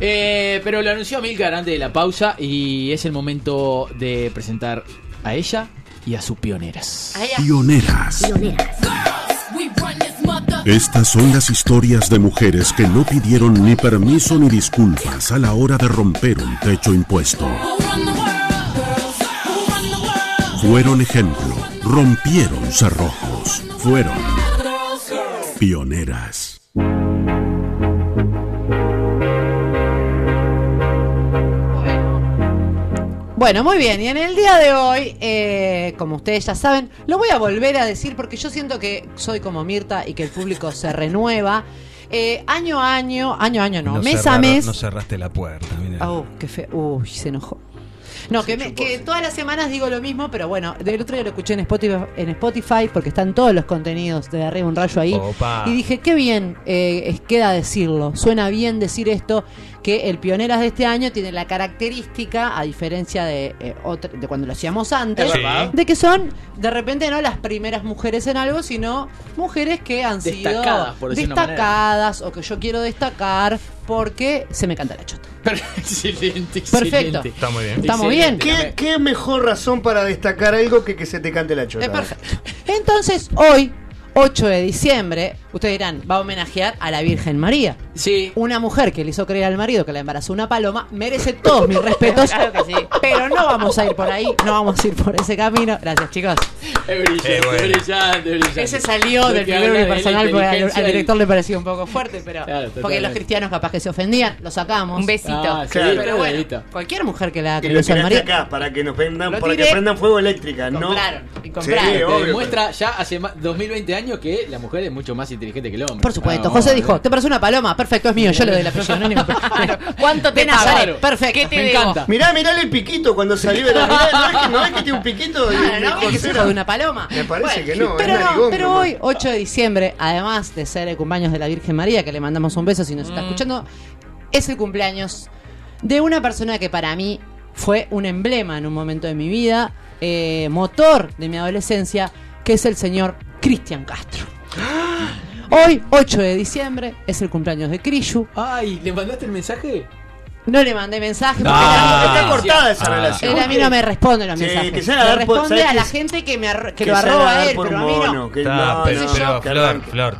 Pero lo anunció Amílcar antes de la pausa y es el momento de presentar a ella y a sus pioneras. Pioneras. Estas son las historias de mujeres que no pidieron ni permiso ni disculpas a la hora de romper un techo impuesto. Fueron ejemplo, rompieron cerrojos, fueron pioneras. Bueno, muy bien, y en el día de hoy, como ustedes ya saben, lo voy a volver a decir porque yo siento que soy como Mirta y que el público se renueva. Año a año, no, mes a mes. No cerraste la puerta. Mirá. Oh, qué feo. Uy, se enojó. No, que todas las semanas digo lo mismo, pero bueno, del otro día lo escuché en Spotify porque están todos los contenidos de Arriba un Rayo ahí. Opa. Y dije, qué bien queda decirlo, suena bien decir esto, que el Pioneras de este año tiene la característica, a diferencia de cuando lo hacíamos antes, sí, de que son, de repente, no las primeras mujeres en algo, sino mujeres que han sido destacadas, o que yo quiero destacar porque se me canta la chota. Excelente, excelente. Perfecto. Está muy bien. Estamos bien. ¿Qué mejor razón para destacar algo que se te cante la chota? Perfecto. Entonces, hoy, 8 de diciembre, ustedes dirán, va a homenajear a la Virgen María. Sí. Una mujer que le hizo creer al marido que la embarazó una paloma, merece todos mis respetos. Claro que sí. Pero no vamos a ir por ahí, no vamos a ir por ese camino. Gracias, chicos. Es brillante, bueno, brillante. Ese salió del primer unipersonal porque al director le pareció un poco fuerte, pero claro, porque los cristianos capaz que se ofendían, lo sacamos. Un besito. Ah, claro, pero bueno, cualquier mujer que la hizo al marido. Acá, para que nos prendan, para que prendan fuego eléctrica, ¿no? Compraron. Sí, demuestra ya hace 2020 años que la mujer es mucho más inteligente que el hombre. Por supuesto. José dijo, ¿te parece una paloma? Perfecto, es mío, yo le doy la presión. ¿Cuánto te nace? Perfecto, ¿qué te me encanta? Mirá el piquito cuando salió. No es que tiene un piquito de una paloma. Me parece que no. Pero hoy, 8 de diciembre, además de ser el cumpleaños de la Virgen María, que le mandamos un beso si nos está escuchando, es el cumpleaños de una persona que para mí fue un emblema en un momento de mi vida, motor de mi adolescencia, que es el señor Cristian Castro. Hoy, 8 de diciembre, es el cumpleaños de Crishu. Ay, ¿le mandaste el mensaje? No le mandé mensaje porque está cortada esa relación. Él a mí no me responde los mensajes. Le responde a la gente que lo arroba a él, pero a mí no. Flor,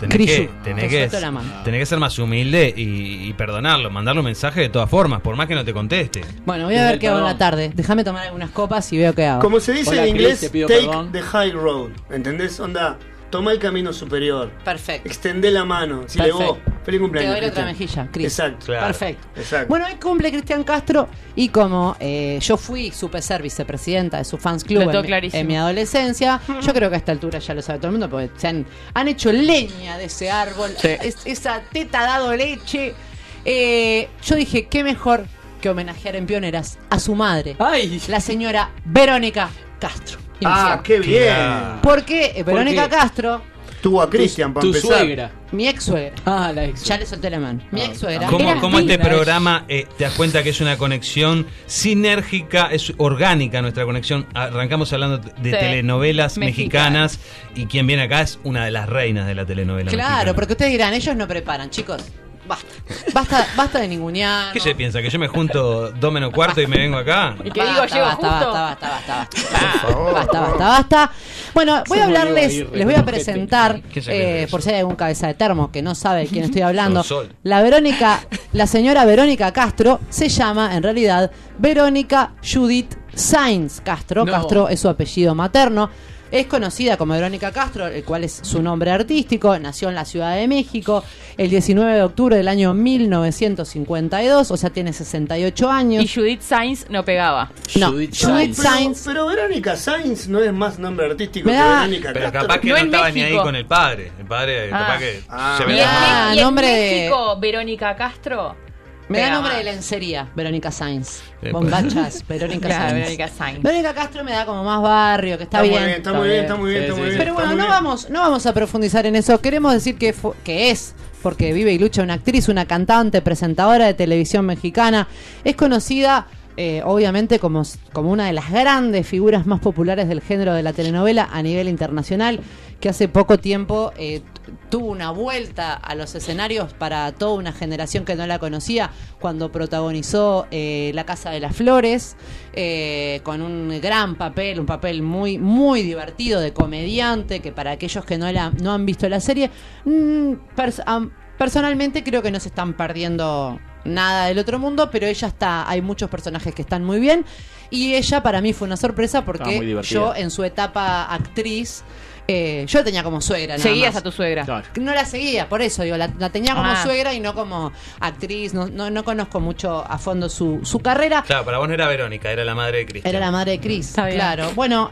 tenés que ser más humilde y perdonarlo, mandarle un mensaje de todas formas, por más que no te conteste. Bueno, voy a ver qué hago en la tarde. Déjame tomar algunas copas y veo qué hago. Como se dice en inglés, take the high road. ¿Entendés? Onda, toma el camino superior. Perfecto. Extendé la mano. Si le vos, feliz cumpleaños. Te doy otra mejilla, Cris. Exacto. Claro. Perfecto. Exacto. Bueno, hoy cumple Cristian Castro. Y como yo supe ser vicepresidenta de su fans club en mi adolescencia, yo creo que a esta altura ya lo sabe todo el mundo, porque se han hecho leña de ese árbol. Sí. Esa teta ha dado leche. Yo dije, qué mejor que homenajear en Pioneras a su madre, la señora Verónica Castro. Inicial. Ah, qué bien. Porque Verónica Castro tuvo a Cristian para empezar. Tu suegra. Mi ex suegra. Ah, la ex. Ya le solté la mano. Mi ex suegra. ¿Cómo este programa te das cuenta que es una conexión sinérgica, es orgánica nuestra conexión? Arrancamos hablando de telenovelas mexicanas y quien viene acá es una de las reinas de la telenovela. Claro, mexicana. Porque ustedes dirán, ellos no preparan, chicos. Basta de ningunear. ¿Qué se piensa? ¿Que yo me junto 2 menos cuarto y me vengo acá? ¿Y que digo llego justo? Basta. Bueno, voy a hablarles, les voy a presentar, por si hay algún cabeza de termo que no sabe de quién estoy hablando. La señora Verónica Castro se llama, en realidad, Verónica Judith Sainz Castro. Castro es su apellido materno. Es conocida como Verónica Castro, el cual es su nombre artístico. Nació en la Ciudad de México el 19 de octubre del año 1952, o sea, tiene 68 años. Y Judith Sainz no pegaba. No, Judith Sainz. Pero Verónica Sainz no es más nombre artístico que Verónica Castro. Pero capaz que no estaba ni ahí con el padre. El padre, capaz que se veía. ¿Y en México, Verónica Castro? Me da nombre de lencería, Verónica Sainz. Bombachas, Verónica Sainz. Verónica Sainz. Verónica Castro me da como más barrio, que está bien. Está muy bien. Pero bueno, no vamos a profundizar en eso. Queremos decir que es, porque vive y lucha, una actriz, una cantante, presentadora de televisión mexicana. Es conocida, obviamente, como una de las grandes figuras más populares del género de la telenovela a nivel internacional, que hace poco tiempo tuvo una vuelta a los escenarios para toda una generación que no la conocía cuando protagonizó La Casa de las Flores, con un gran papel, un papel muy, muy divertido de comediante, que para aquellos que no han visto la serie, personalmente creo que no se están perdiendo nada del otro mundo, pero hay muchos personajes que están muy bien, y ella para mí fue una sorpresa porque yo en su etapa actriz yo la tenía como suegra. ¿Seguías a tu suegra? Claro. No la seguía, por eso digo, la tenía como suegra y no como actriz. No conozco mucho a fondo su carrera. Claro, para vos no era Verónica, era la madre de Cris. Claro. Bueno,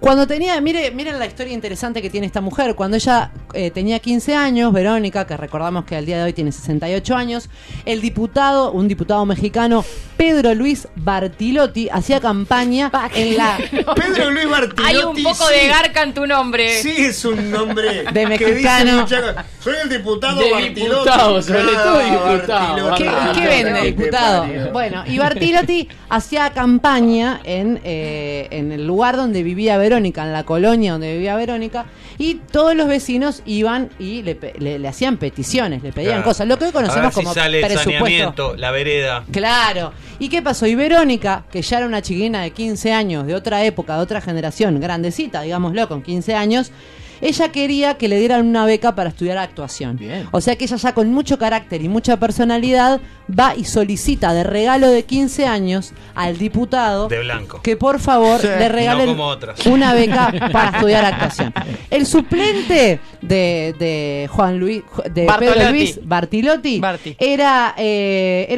Cuando tenía, miren la historia interesante que tiene esta mujer. Cuando ella tenía 15 años, Verónica, que recordamos que al día de hoy tiene 68 años, un diputado mexicano, Pedro Luis Bartilotti, hacía campaña en la... Pedro Luis Bartilotti. Hay un poco de garca en tu nombre. Sí, es un nombre de mexicano. Soy el diputado de Bartilotti. Diputado, sobre todo diputado. ¿Qué vende el diputado? Bueno, y Bartilotti hacía campaña en el lugar donde vivía Verónica, en la colonia donde vivía Verónica, y todos los vecinos iban y le hacían peticiones, le pedían cosas, lo que hoy conocemos como presupuesto, la vereda. Claro. ¿Y qué pasó? Y Verónica, que ya era una chiquina de 15 años, de otra época, de otra generación, grandecita, digámoslo, con 15 años, ella quería que le dieran una beca para estudiar actuación. Bien. O sea que ella ya con mucho carácter y mucha personalidad va y solicita de regalo de 15 años al diputado de blanco que por favor le regalen una beca para estudiar actuación. El suplente de Pedro Luis Bartilotti era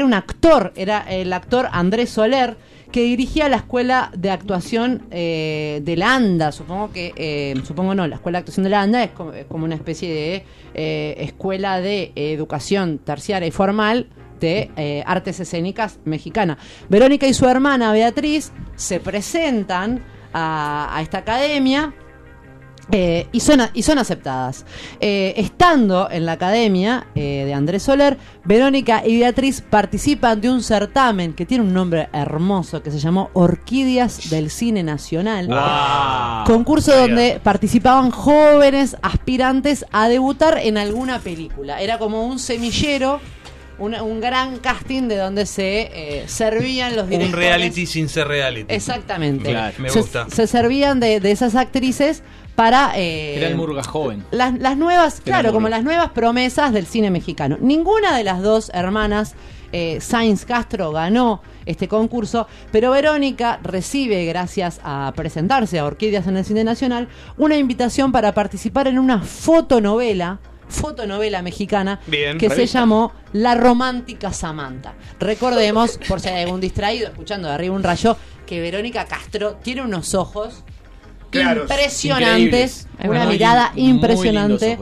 un actor, era el actor Andrés Soler, que dirigía la escuela de actuación de la ANDA, la escuela de actuación de la ANDA es como una especie de escuela de educación terciaria y formal de artes escénicas mexicana. Verónica y su hermana Beatriz se presentan a esta academia y son aceptadas. Estando en la academia de Andrés Soler, Verónica y Beatriz participan de un certamen que tiene un nombre hermoso que se llamó Orquídeas del Cine Nacional. Wow. Concurso donde participaban jóvenes aspirantes a debutar en alguna película. Era como un semillero, un gran casting de donde se servían los directores. Un reality sin ser reality. Exactamente. Claro. Me gusta. Se servían de esas actrices para... era el Murga joven. Las nuevas, claro, como las nuevas promesas del cine mexicano. Ninguna de las dos hermanas Sainz Castro ganó este concurso, pero Verónica recibe, gracias a presentarse a Orquídeas en el Cine Nacional, una invitación para participar en una fotonovela mexicana. Bien, que se llamó La Romántica Samantha. Recordemos, por si hay algún distraído escuchando de arriba un rayo, que Verónica Castro tiene unos ojos impresionantes, una mirada impresionante,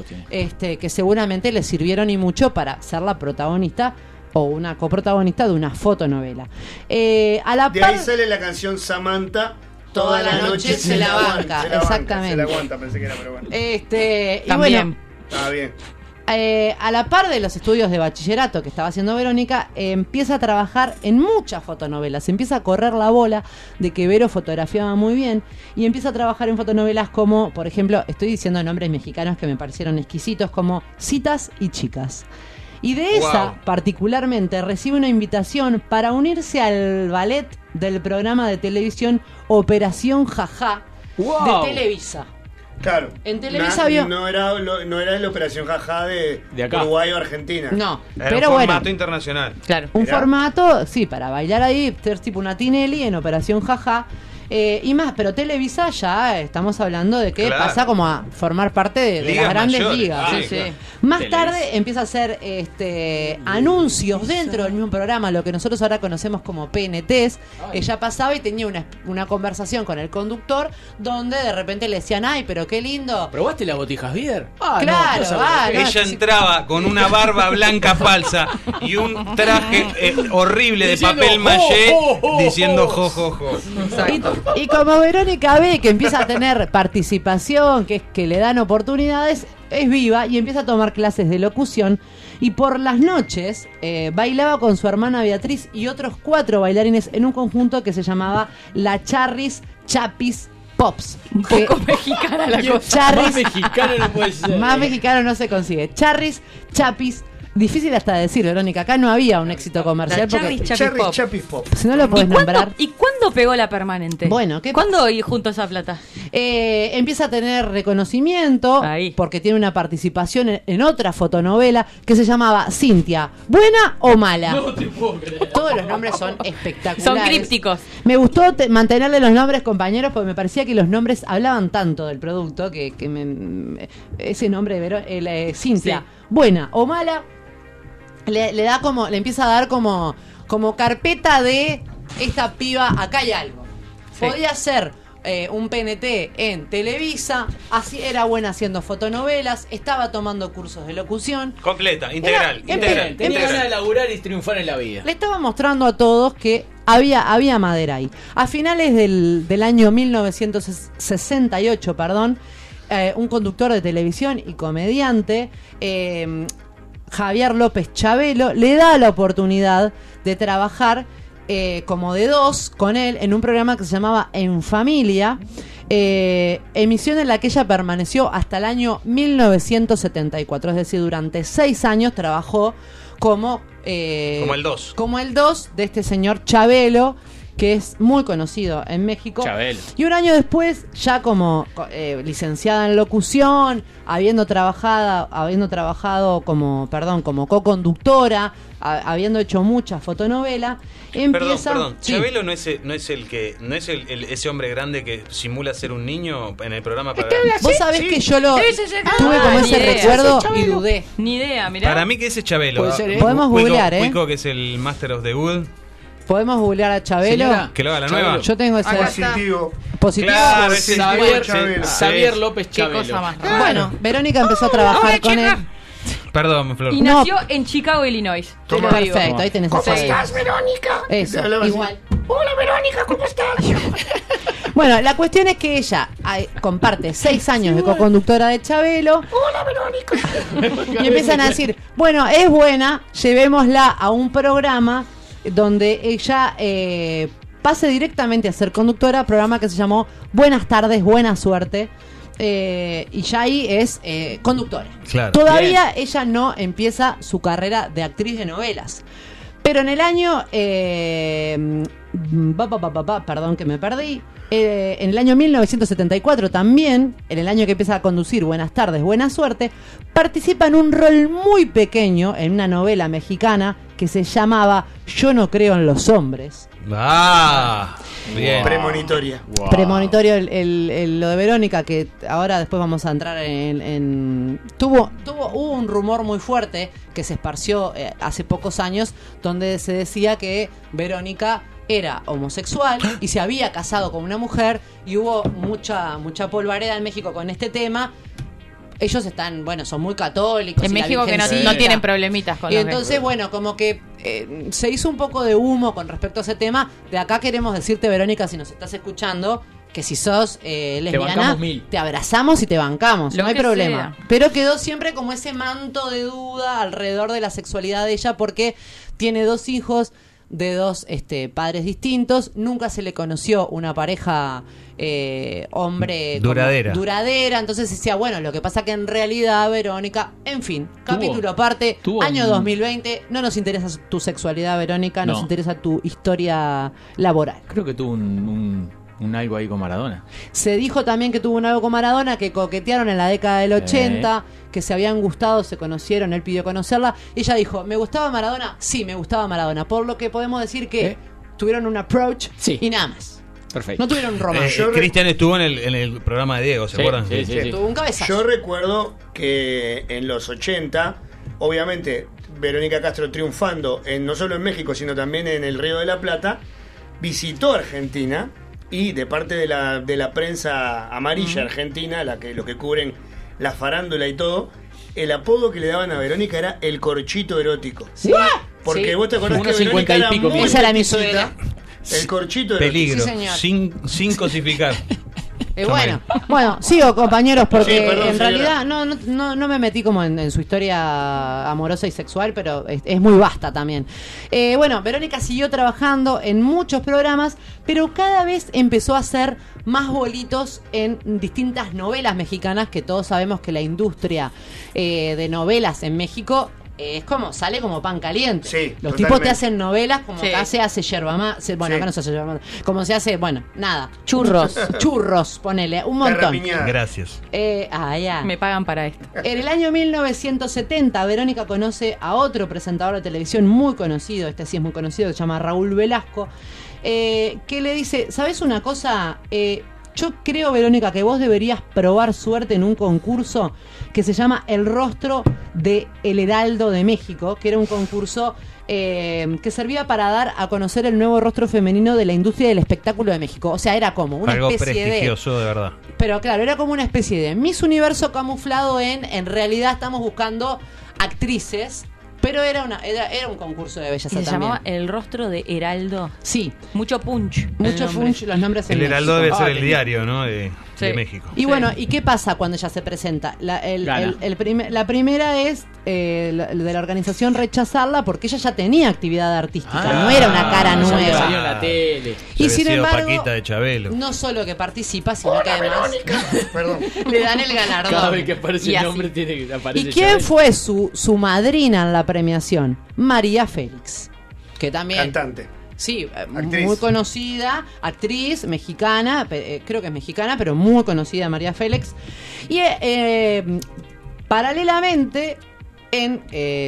que seguramente le sirvieron y mucho para ser la protagonista o una coprotagonista de una fotonovela. De ahí sale la canción Samantha. Toda la noche se la banca. Exactamente. Se la aguanta, pensé que era, pero bueno. Está bien. A la par de los estudios de bachillerato que estaba haciendo Verónica, empieza a trabajar en muchas fotonovelas. Empieza a correr la bola de que Vero fotografiaba muy bien y empieza a trabajar en fotonovelas como, por ejemplo, estoy diciendo nombres mexicanos que me parecieron exquisitos, como Citas y Chicas. Y de esa, particularmente, recibe una invitación para unirse al ballet del programa de televisión Operación Jajá de Televisa. Claro. En Televisa vio. No era la Operación Jajá de acá. Uruguay o Argentina. No, era un formato internacional. Claro. Formato, sí, para bailar ahí, ser tipo una Tinelli en Operación Jajá. Y más, pero Televisa ya estamos hablando de que pasa como a formar parte de las grandes ligas. Sí, claro. Más tarde empieza a hacer anuncios dentro del mismo programa, lo que nosotros ahora conocemos como PNTs. Ella pasaba y tenía una conversación con el conductor donde de repente le decían, ay, pero qué lindo. ¿Probaste las botijas Beer? Claro, ella entraba con una barba blanca falsa y un traje horrible de papel maché diciendo jojojo. Exacto. Y como Verónica ve que empieza a tener participación, que le dan oportunidades, es viva y empieza a tomar clases de locución. Y por las noches bailaba con su hermana Beatriz y otros 4 bailarines en un conjunto que se llamaba La Charris Chapis Pops. Un poco mexicana la cosa. Charris, más mexicano no puede ser. Más mexicano no se consigue. Charris Chapis. Difícil hasta decir, Verónica. Acá no había un éxito comercial. Charris Chapis Pop. Si no lo podés nombrar. ¿Y cuándo pegó la permanente? Bueno, ¿cuándo juntó esa plata? Empieza a tener reconocimiento porque tiene una participación en otra fotonovela que se llamaba Cintia. ¿Buena o mala? No te puedo creer. Todos los nombres son espectaculares. Son crípticos. Me gustó mantenerle los nombres, compañeros, porque me parecía que los nombres hablaban tanto del producto que ese nombre de Cintia. Sí. Buena o mala. Le empieza a dar como carpeta de esta piba, acá hay algo. Sí. Podía ser un PNT en Televisa, así era buena haciendo fotonovelas, estaba tomando cursos de locución. Completa, integral. Era, integral. Tenía ganas de laburar y triunfar en la vida. Le estaba mostrando a todos que había madera ahí. A finales del año 1968, un conductor de televisión y comediante, Javier López Chabelo, le da la oportunidad de trabajar como de dos con él en un programa que se llamaba En Familia, emisión en la que ella permaneció hasta el año 1974, es decir, durante 6 años trabajó como el 2 de este señor Chabelo, que es muy conocido en México. Chabelo. Y un año después, ya como licenciada en locución, habiendo trabajado como co-conductora, habiendo hecho muchas fotonovelas, empieza... Perdón, sí. Chabelo no es ese hombre grande que simula ser un niño en el programa para... Vos sabés, sí, que yo lo tuve como ese recuerdo y dudé. Ni idea, mirá. Para mí que ese es Chabelo. Podemos googlear, Wico, que es el Master of the Wood. ¿Podemos googlear a Chabelo? Señora, que lo haga la Chabelo nueva. Yo tengo ese positivo. Positivo. Claro, Javier López Chabelo. Qué cosa más. Claro. Bueno, Verónica empezó a trabajar con chica él. Perdón, Flor. Y nació en Chicago, Illinois. Perfecto, ahí tenés. ¿Cómo estás, Verónica? Eso, igual. Hola, Verónica, ¿cómo estás? Bueno, la cuestión es que ella comparte 6 años de co-conductora de Chabelo. Hola, Verónica. Y empiezan a decir, bueno, es buena, llevémosla a un programa donde ella pase directamente a ser conductora, programa que se llamó Buenas Tardes, Buena Suerte, y ya ahí es conductora. Claro. Todavía bien, ella no empieza su carrera de actriz de novelas, pero en el año en el año 1974 también, en el año que empieza a conducir Buenas Tardes, Buena Suerte, participa en un rol muy pequeño en una novela mexicana que se llamaba Yo no creo en los hombres. Ah, bien. Premonitoria. Wow. Premonitorio lo de Verónica, que ahora después vamos a entrar en... Hubo un rumor muy fuerte que se esparció hace pocos años, donde se decía que Verónica era homosexual y se había casado con una mujer, y hubo mucha polvareda en México con este tema. Ellos son muy católicos. En México que no tienen problemitas con eso. Y entonces, bueno, como que se hizo un poco de humo con respecto a ese tema. De acá queremos decirte, Verónica, si nos estás escuchando, que si sos lesbiana, te abrazamos y te bancamos, no hay problema. Sea. Pero quedó siempre como ese manto de duda alrededor de la sexualidad de ella, porque tiene 2 hijos de 2 padres distintos. Nunca se le conoció una pareja hombre duradera. Entonces decía, bueno, lo que pasa que en realidad Verónica, en fin, capítulo aparte, año 2020, no nos interesa tu sexualidad, Verónica, nos interesa tu historia laboral. Creo que tuvo un algo ahí con Maradona. Se dijo también que tuvo un algo con Maradona, que coquetearon en la década del 80, que se habían gustado, se conocieron, él pidió conocerla. Ella dijo, ¿me gustaba Maradona? Sí, me gustaba Maradona. Por lo que podemos decir que tuvieron un approach y nada más. Perfecto. No tuvieron romance. Cristian estuvo en el programa de Diego, ¿se acuerdan? Sí. Tuvo un cabezazo. Yo recuerdo que en los 80, obviamente, Verónica Castro triunfando no solo en México, sino también en el Río de la Plata, visitó Argentina. Y de parte de la prensa amarilla argentina, los que cubren la farándula y todo, el apodo que le daban a Verónica era el corchito erótico. ¿Sí? Porque vos te acordás que Verónica era muy... Esa era mi suegra. El corchito erótico. Peligro, sí, sin cosificar. Bueno, sigo, compañeros, porque en realidad no me metí como en su historia amorosa y sexual, pero es muy vasta también. Verónica siguió trabajando en muchos programas, pero cada vez empezó a hacer más bolitos en distintas novelas mexicanas, que todos sabemos que la industria de novelas en México sale como pan caliente. Sí, los tipos te hacen novelas como acá se hace yerba mate. Bueno, acá no se hace yerba mate. Como se hace, churros, ponele, un montón. Gracias. Me pagan para esto. En el año 1970, Verónica conoce a otro presentador de televisión muy conocido, este sí es muy conocido, que se llama Raúl Velasco, que le dice, ¿sabes una cosa? Yo creo, Verónica, que vos deberías probar suerte en un concurso que se llama El Rostro de El Heraldo de México, que era un concurso que servía para dar a conocer el nuevo rostro femenino de la industria del espectáculo de México. O sea, era como una algo especie de... algo prestigioso, de verdad. Pero claro, era como una especie de Miss Universo camuflado en realidad estamos buscando actrices... Pero era un concurso de belleza también. ¿Se llamaba El Rostro de Heraldo? Sí. Mucho punch. Mucho punch, los nombres en México. El Heraldo debe ser el diario, ¿no? De México. Y bueno, ¿y qué pasa cuando ella se presenta? La primera es de la organización rechazarla porque ella ya tenía actividad artística, no era una cara nueva. Salió en la tele. Y sin embargo, Paquita de Chabelo. No solo que participa, sino que además le dan el galardón. Cada vez que aparece el nombre tiene que aparecer. ¿Y quién fue su madrina en la premiación? María Félix, que también cantante. Sí, actriz. Muy conocida, actriz mexicana, creo que es mexicana, pero muy conocida María Félix. Y paralelamente, en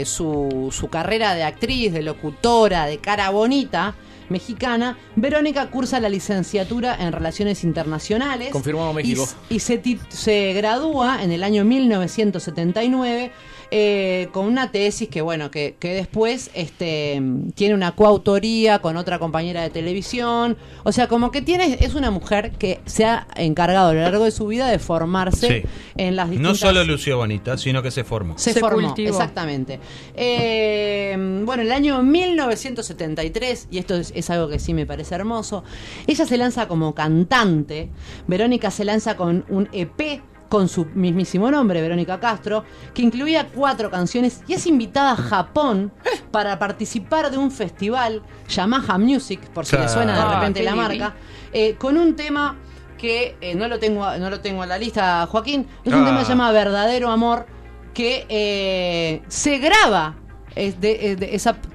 su carrera de actriz, de locutora, de cara bonita mexicana, Verónica cursa la licenciatura en Relaciones Internacionales. Confirmado México. Y se gradúa en el año 1979. Con una tesis que bueno que después tiene una coautoría con otra compañera de televisión, o sea, como que es una mujer que se ha encargado a lo largo de su vida de formarse en las distintas... No solo lució bonita, sino que se formó. Se formó, cultivó. Exactamente. Bueno, el año 1973, y esto es algo que sí me parece hermoso, ella se lanza como cantante. Verónica se lanza con un EP con su mismísimo nombre, Verónica Castro, que incluía 4 canciones, y es invitada a Japón para participar de un festival, Yamaha Music, por si le suena de repente la marca, con un tema que no lo tengo en la lista, Joaquín, es un tema que se llama Verdadero Amor, que se graba,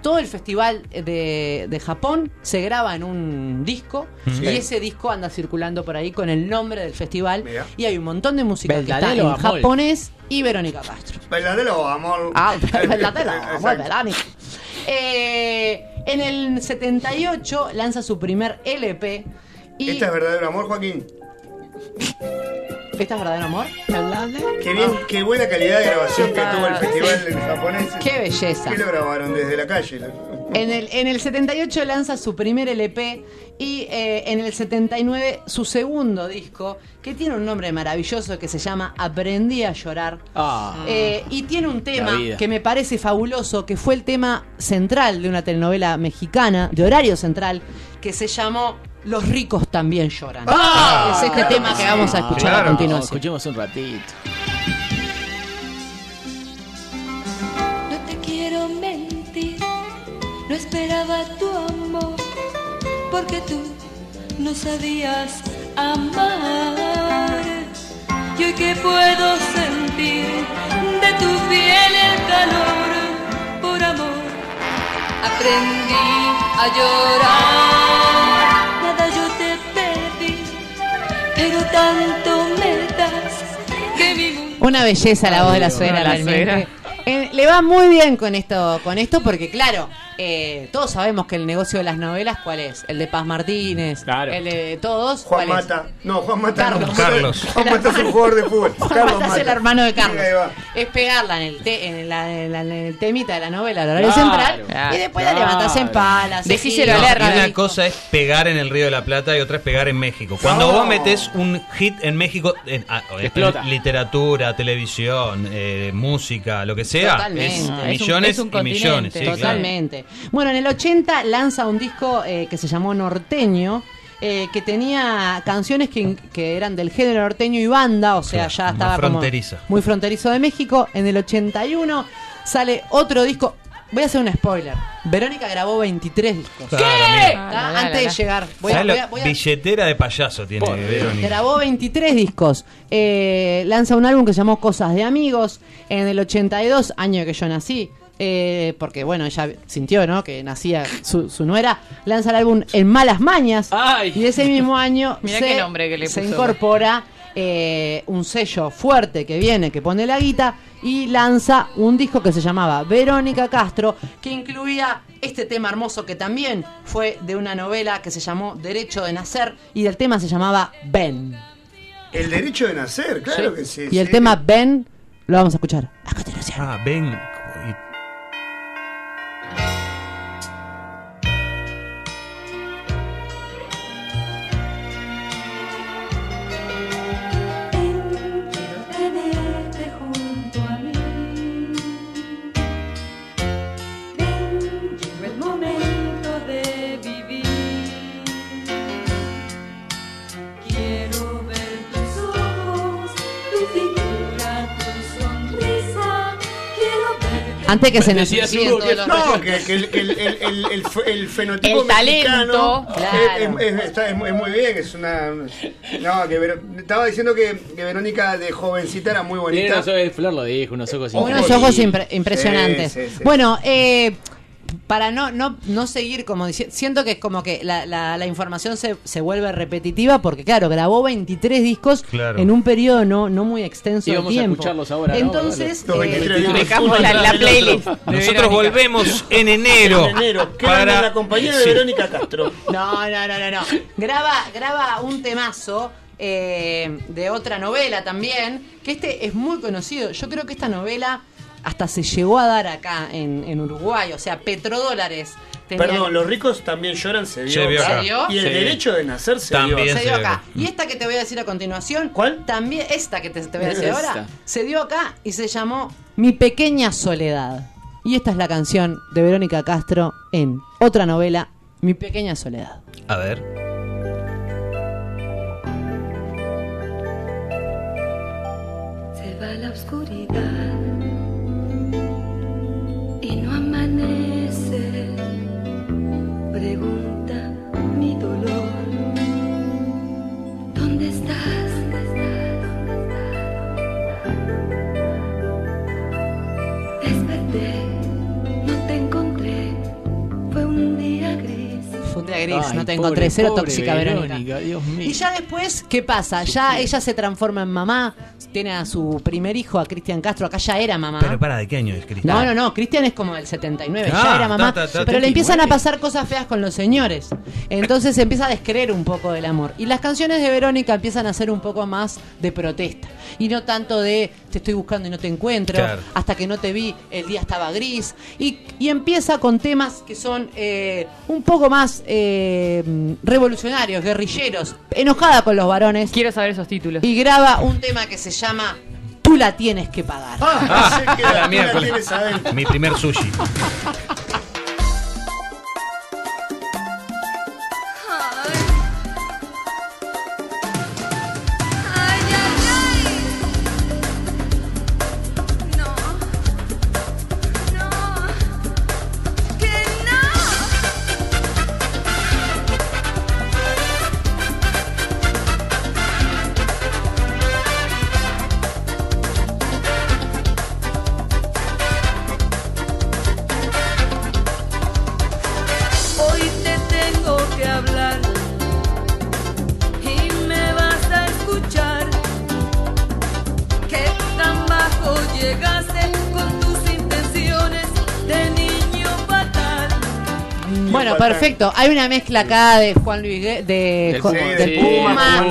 todo el festival de Japón se graba en un disco, y ese disco anda circulando por ahí con el nombre del festival. Mira. Y hay un montón de música Verdadero que está en japonés y Verónica Castro. Verdadero Amor. Verdadero Amor, Verónica. En el 78 lanza su primer LP. Y ¿esta es Verdadero Amor, Joaquín? ¿Esta es Verdadero Amor? Qué bien, qué buena calidad de grabación que tuvo el festival en japonés. Qué belleza. ¿Qué lo grabaron desde la calle? En el 78 lanza su primer LP y en el 79 su segundo disco, que tiene un nombre maravilloso que se llama Aprendí a Llorar. Y tiene un tema que me parece fabuloso, que fue el tema central de una telenovela mexicana, de horario central, que se llamó Los Ricos También Lloran. Es este tema que vamos a escuchar a continuación. Escuchemos un ratito. No te quiero mentir, no esperaba tu amor, porque tú no sabías amar. Y hoy que puedo sentir de tu piel el calor, por amor aprendí a llorar. Yo te perdí, pero tanto me das que mi mundo... Una belleza la voz de la suegra, realmente. Le va muy bien con esto porque, claro, todos sabemos que el negocio de las novelas, ¿cuál es? El de Paz Martínez, el de todos. Juan Mata. No, Juan Mata. Carlos. Juan Mata es un jugador de fútbol. Juan Mata es el hermano de Carlos. Es pegarla en el temita de la novela, el horario central, y después la levantás en palas. Decíselo a Lerra. Una cosa es pegar en el Río de la Plata y otra es pegar en México. Cuando vos metés un hit en México, en literatura, televisión, música, lo que sea, millones y millones. Totalmente. Bueno, en el 80 lanza un disco que se llamó Norteño, que tenía canciones que eran del género norteño y banda, o sea, ya estaba como muy fronterizo de México. En el 81 sale otro disco. Voy a hacer un spoiler. Verónica grabó 23 discos. ¿Qué? Antes de llegar. Billetera de payaso tiene Verónica. Grabó 23 discos. Lanza un álbum que se llamó Cosas de Amigos. En el 82, año que yo nací, porque bueno, ella sintió, ¿no?, que nacía su nuera, lanza el álbum En Malas Mañas. ¡Ay! Y ese mismo año se incorpora un sello fuerte que pone la guita, y lanza un disco que se llamaba Verónica Castro, que incluía este tema hermoso que también fue de una novela que se llamó Derecho de Nacer y el tema se llamaba Ben. El derecho de nacer, claro, sí, que sí. Y el tema Ben lo vamos a escuchar a continuación. Ah, Ben. Antes que se nos los... No, que el fenotipo el talento, mexicano, claro. Es muy bien, es una... No, que estaba diciendo que Verónica de jovencita era muy bonita. Flor lo dijo, unos ojos impresionantes. Unos ojos impresionantes. Sí, sí, sí. Bueno, para no seguir como diciendo... Siento que es como que la información se vuelve repetitiva porque, claro, grabó 23 discos en un periodo no muy extenso de tiempo. Y vamos a escucharlos ahora. Entonces, dejamos la playlist. Nosotros volvemos en enero. Para la compañía de Verónica Castro. No. Graba un temazo de otra novela también, que este es muy conocido. Yo creo que esta novela... hasta se llegó a dar acá en Uruguay, o sea, petrodólares. Perdón, Los ricos también lloran, se vio acá. Y el derecho de nacer se vio acá. Y esta que te voy a decir a continuación, ¿cuál? También esta que te voy a decir ahora, se dio acá y se llamó Mi pequeña soledad. Y esta es la canción de Verónica Castro en otra novela, Mi pequeña soledad. A ver. Se va la oscuridad y no amanece, pregunta mi dolor. ¿Dónde estás? Desperté, no te encontré, fue un día gris. Fue un día gris, ay, no te encontré, cero tóxica Verónica. Dios mío. Y ya después, ¿qué pasa? Ya ella se transforma en mamá. Tiene a su primer hijo, a Cristian Castro. Acá ya era mamá. Pero para, ¿de qué año es Cristian? No, Cristian es como del 79, ya era mamá. Pero le empiezan a pasar cosas feas con los señores. Entonces se empieza a descreer un poco del amor. Y las canciones de Verónica empiezan a ser un poco más de protesta. Y no tanto de te estoy buscando y no te encuentro, claro. Hasta que no te vi, el día estaba gris. Y empieza con temas que son un poco más revolucionarios, guerrilleros. Enojada con los varones. Quiero saber esos títulos. Y graba un tema que se llama Tú la tienes que pagar. Sé que la tienes adentro. Mi primer sushi. Perfecto, hay una mezcla acá de Juan Luis de Puma.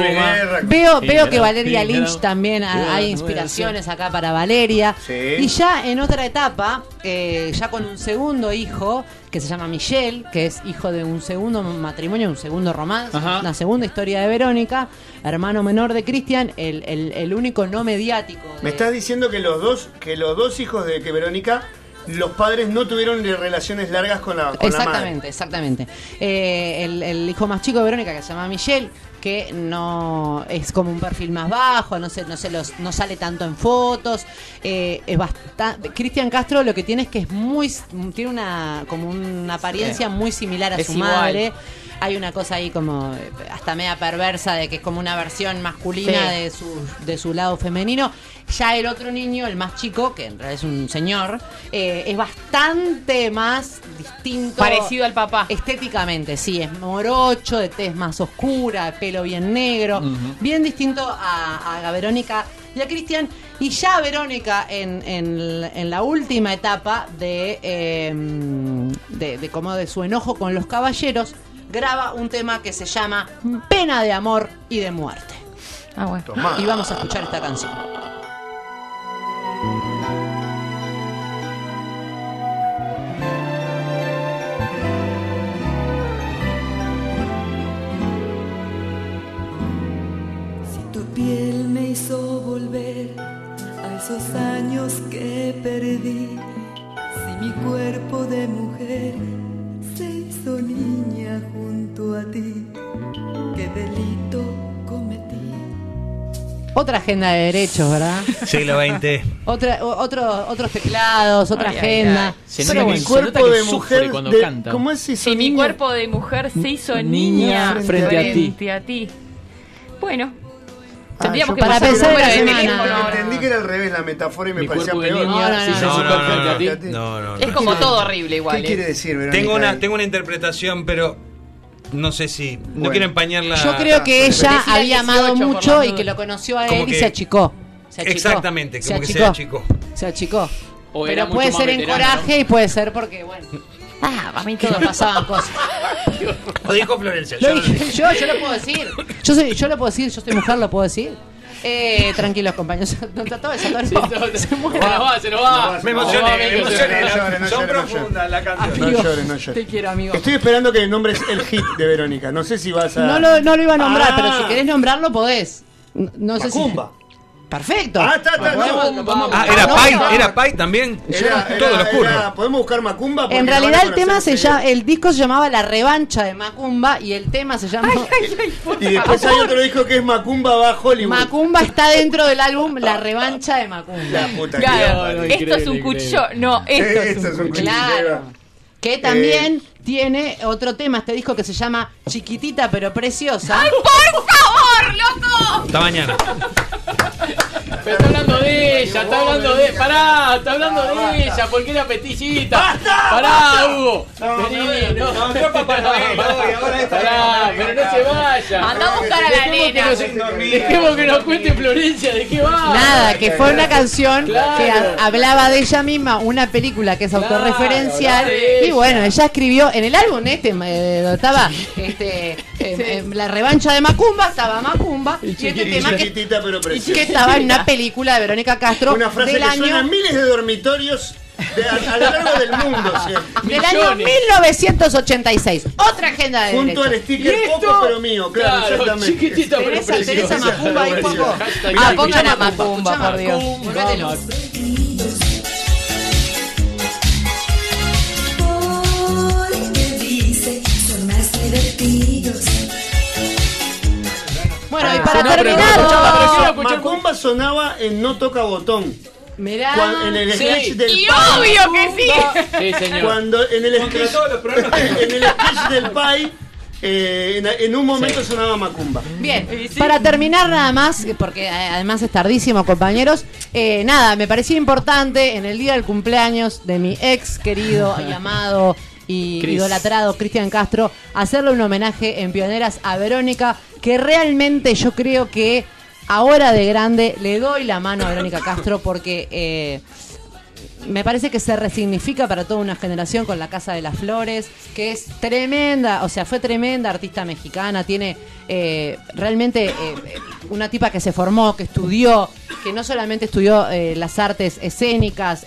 Veo que Valeria Lynch también hay inspiraciones acá para Valeria. Sí. Y ya en otra etapa, ya con un segundo hijo que se llama Michelle, que es hijo de un segundo matrimonio, un segundo romance, una segunda historia de Verónica, hermano menor de Cristian, el único no mediático. Me estás diciendo que los dos hijos de que Verónica, los padres no tuvieron relaciones largas con la madre. Exactamente. El hijo más chico de Verónica, que se llama Michelle, que no es como un perfil más bajo, no sale tanto en fotos. Es bastante. Cristian Castro lo que tiene es que tiene una apariencia muy similar a su madre. Hay una cosa ahí como hasta media perversa de que es como una versión masculina de su lado femenino. Ya el otro niño, el más chico, que en realidad es un señor, es bastante más distinto. Parecido al papá. Estéticamente, sí, es morocho, de tez más oscura, de pelo bien negro. Bien distinto a Verónica y a Cristian. Y ya Verónica, en la última etapa de como de su enojo con los caballeros, graba un tema que se llama Pena de amor y de muerte. Ah, bueno. Tomá. Y vamos a escuchar esta canción. Si tu piel me hizo volver a esos años que perdí, si mi cuerpo de mujer se hizo niña junto a ti, qué delito cometí. Otra agenda de derechos, ¿verdad? Siglo XX. Otros teclados, otra agenda. Pero mi cuerpo de mujer cuando canta. ¿Cómo es eso? Si mi cuerpo de mujer se hizo niña frente a ti. Bueno. Tendríamos que para pensar en la semana. Entendí que era al revés la metáfora y me parecía peor. No. Es como todo horrible igual. ¿Qué quiere decir, Verónica? Tengo una interpretación, pero no sé si... Bueno. No quiero empañarla. Yo creo que ella había amado mucho y que lo conoció a él y se achicó. Exactamente, como que se achicó. Se achicó. Pero puede ser en coraje y puede ser porque, bueno... Ah, a mí todo pasaban cosas. Lo dijo Florencia. Yo lo puedo decir. Yo lo puedo decir, yo soy mujer, lo puedo decir. Tranquilos, compañeros. No trató de sacar. Se nos va. Me emocioné. Son profundas la canción. No llores, no llores. Te quiero, amigo. Estoy esperando que nombres el hit de Verónica. No sé si vas a... No lo iba a nombrar, pero si querés nombrarlo, podés. No sé si... Perfecto. Era Pai también. Todo lo oscuro. Podemos buscar Macumba. En realidad el disco se llamaba La Revancha de Macumba y el tema se llama... Y después hay otro disco que es Macumba va Hollywood. Macumba está dentro del álbum La Revancha de Macumba. La puta claro, esto es un cuchillo. No, esto es un cuchillo. Claro. Que también tiene otro tema, este disco que se llama Chiquitita pero Preciosa. ¡Ay, por favor, loco! Hasta mañana. Pero está hablando de ella, está hablando de ella, porque era peticita. ¡Basta! ¡Pará, Hugo! Pará, pero no se vaya. Andá a buscar a la nena. Dejemos que nos cuente Florencia de qué va. Nada, que fue una canción que hablaba de ella misma, una película que es autorreferencial. Y bueno, ella escribió en el álbum donde estaba La Revancha de Macumba, estaba Macumba. Y este tema que estaba en una película de Verónica Castro. Una frase del año... suena en miles de dormitorios a lo largo del mundo. Del año 1986. Otra agenda de junto derecho. Al sticker poco pero mío, claro, exactamente. Chiquitita pero Teresa Macumba ahí poco. Ah, pongan a Macumba, por Dios. Volvételos. Porque dice, son más divertidos. Bueno, y para terminar, Macumba sonaba en No Toca Botón. Mirá. En el sketch del y obvio que sí. Señor. Cuando en el sketch del Pai, en un momento sonaba Macumba. Bien, para terminar nada más, porque además es tardísimo, compañeros. Nada, me parecía importante en el día del cumpleaños de mi ex querido y amado y idolatrado Cristian Castro hacerle un homenaje en Pioneras a Verónica, que realmente yo creo que ahora de grande le doy la mano a Verónica Castro porque me parece que se resignifica para toda una generación con La Casa de las Flores, que es tremenda, o sea, fue tremenda artista mexicana, tiene realmente una tipa que se formó, que estudió, que no solamente estudió las artes escénicas,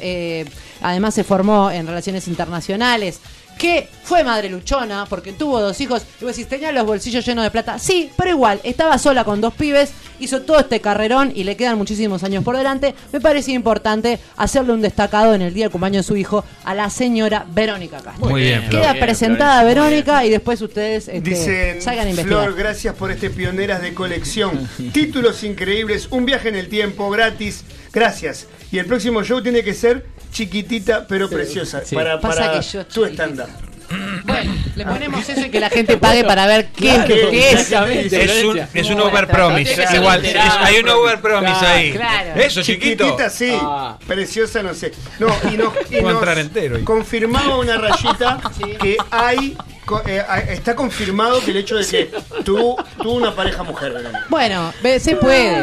además se formó en relaciones internacionales, que fue madre luchona porque tuvo dos hijos. Y vos decís, tenía los bolsillos llenos de plata. Sí, pero igual, estaba sola con dos pibes, hizo todo este carrerón y le quedan muchísimos años por delante. Me parecía importante hacerle un destacado en el día del cumpleaños de su hijo a la señora Verónica Castro. Muy bien, Flor. Queda presentada Verónica y después ustedes dicen, salgan a investigar. Flor, gracias por este Pioneras de colección. Títulos increíbles, un viaje en el tiempo gratis. Gracias. Y el próximo show tiene que ser Chiquitita pero Preciosa. Sí. Para tu estándar. Bueno, le ponemos eso y que la gente pague para ver qué es. Es un overpromise. Igual, hay un overpromise ahí. Claro. Eso, chiquito. Chiquitita sí, Preciosa no sé. No, y nos confirmaba una rayita que hay... está confirmado que el hecho de que tuvo una pareja mujer. Bueno, se puede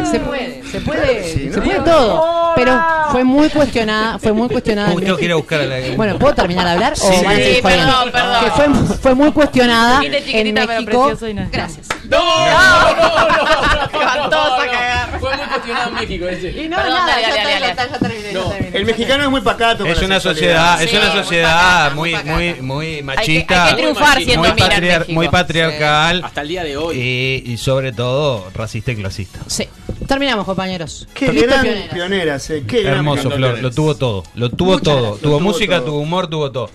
todo. pero fue muy cuestionada. Tengo que ir a buscar a la... Bueno, ¿puedo terminar de hablar? Sí, perdón. Que fue muy cuestionada en México. Gracias. ¡No! Espantosa cagada. Fue muy cuestionada en México. Y no, nada, ya terminé. El mexicano es muy pacato. Es una sociedad, muy machista. Hay que triunfar siendo muy patriarcal. Hasta el día de hoy. Y sobre todo, racista y clasista. Sí. Terminamos, compañeros. Qué gran pioneras. Qué hermoso, Flor. Lo tuvo todo. Lo tuvo todo. Tuvo música, tuvo humor, tuvo todo.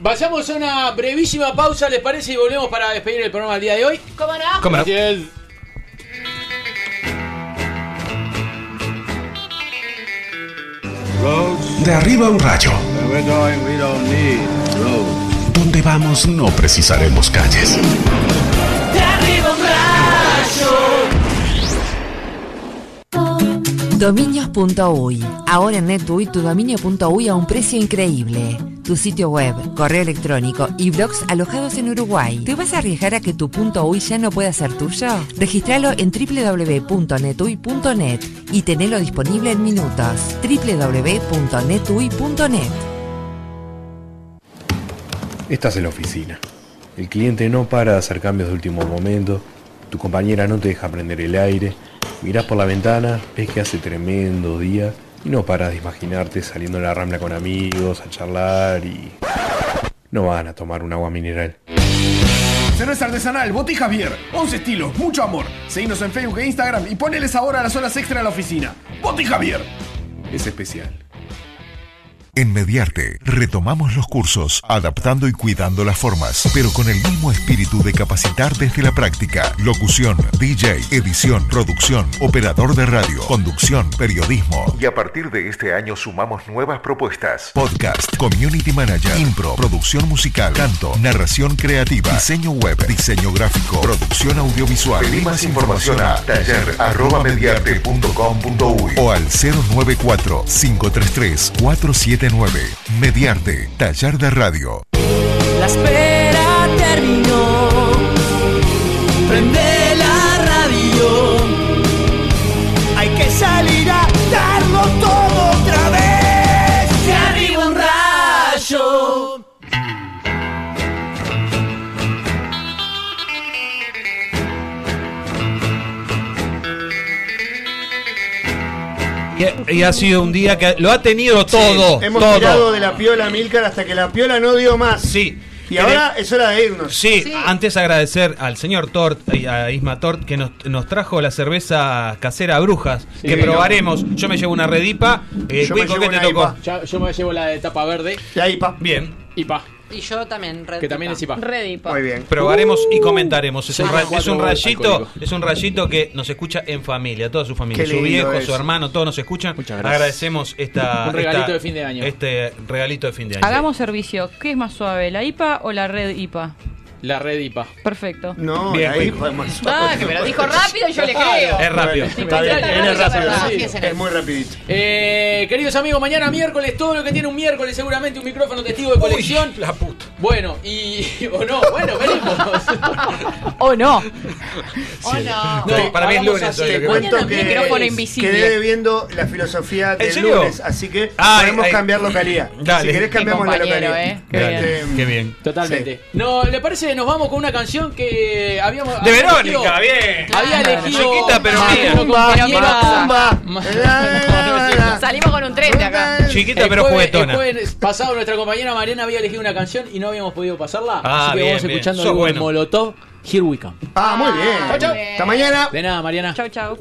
Vayamos a una brevísima pausa, ¿les parece? Y volvemos para despedir el programa del día de hoy. ¿Cómo no? ¿Cómo no? De arriba un rayo. Donde vamos no precisaremos calles. De arriba un rayo. Dominios.uy. Ahora en NetUy tu dominio.uy a un precio increíble. Tu sitio web, correo electrónico y blogs alojados en Uruguay. ¿Te vas a arriesgar a que tu .uy ya no pueda ser tuyo? Registralo en www.netuy.net y tenelo disponible en minutos. www.netuy.net. Estás en la oficina. El cliente no para de hacer cambios de último momento. Tu compañera no te deja prender el aire. Mirás por la ventana, ves que hace tremendo día. Y no paras de imaginarte saliendo a la Rambla con amigos, a charlar y... No van a tomar un agua mineral. Cerveza artesanal, Botija Beer. 11 estilos, mucho amor. Seguinos en Facebook e Instagram y poneles ahora a las horas extra de la oficina. Botija Beer. Es especial. En Mediarte retomamos los cursos, adaptando y cuidando las formas, pero con el mismo espíritu de capacitar desde la práctica. Locución, DJ, edición, producción, operador de radio, conducción, periodismo. Y a partir de este año sumamos nuevas propuestas. Podcast, community manager, impro, producción musical, canto, narración creativa, diseño web, diseño gráfico, producción audiovisual. Pedí más información a taller@mediarte.com.uy o al 094-533-477. Mediarte, taller de radio. La espera terminó. Prende la radio. Hay que salir a darlo todo otra vez. De arriba un rayo. Y ha sido un día que lo ha tenido todo. Sí, hemos tirado de la piola, Amílcar, hasta que la piola no dio más. Sí. Y ahora es hora de irnos. Sí, sí. Antes agradecer al señor Tort y a Isma Tort que nos trajo la cerveza casera Brujas, sí, que probaremos. Yo me llevo una Redipa. Cuico, ¿qué te tocó? Yo me llevo la de tapa verde. La IPA. Bien. IPA. Y yo también, Redipa. Que también es IPA. Redipa. Muy bien. Probaremos y comentaremos. Es un rayito que nos escucha en familia, toda su familia. Su viejo, su hermano, todos nos escuchan. Muchas gracias. Agradecemos esta, de fin de año. Este regalito de fin de año. Hagamos servicio. ¿Qué es más suave, la IPA o la Redipa? La Redipa. Perfecto. No, bien, la IPA es más suave. Ah, que me lo dijo rápido y yo le creo. Es rápido. Es muy rapidito. Queridos amigos, mañana miércoles, todo lo que tiene un miércoles, seguramente un micrófono testigo de colección. Uy, la puta. Bueno, y... o no, bueno, veremos. O no. O no. No, para mí es lunes. Te cuento que quedé viendo la filosofía del lunes, así que podemos cambiar localidad. Si querés cambiamos la localidad. Qué bien. Totalmente. No, ¿le parece? Nos vamos con una canción que habíamos... De Verónica, bien. Había elegido... Chiquita, pero mía. Salimos con un tren de acá. Chiquita, pero juguetona. Pasado, nuestra compañera Mariana había elegido una canción y no habíamos podido pasarla. Así que vamos escuchando Molotov, Here We Come. Ah, muy bien. Chau, chau. Hasta mañana. De nada, Mariana. Chau, chau.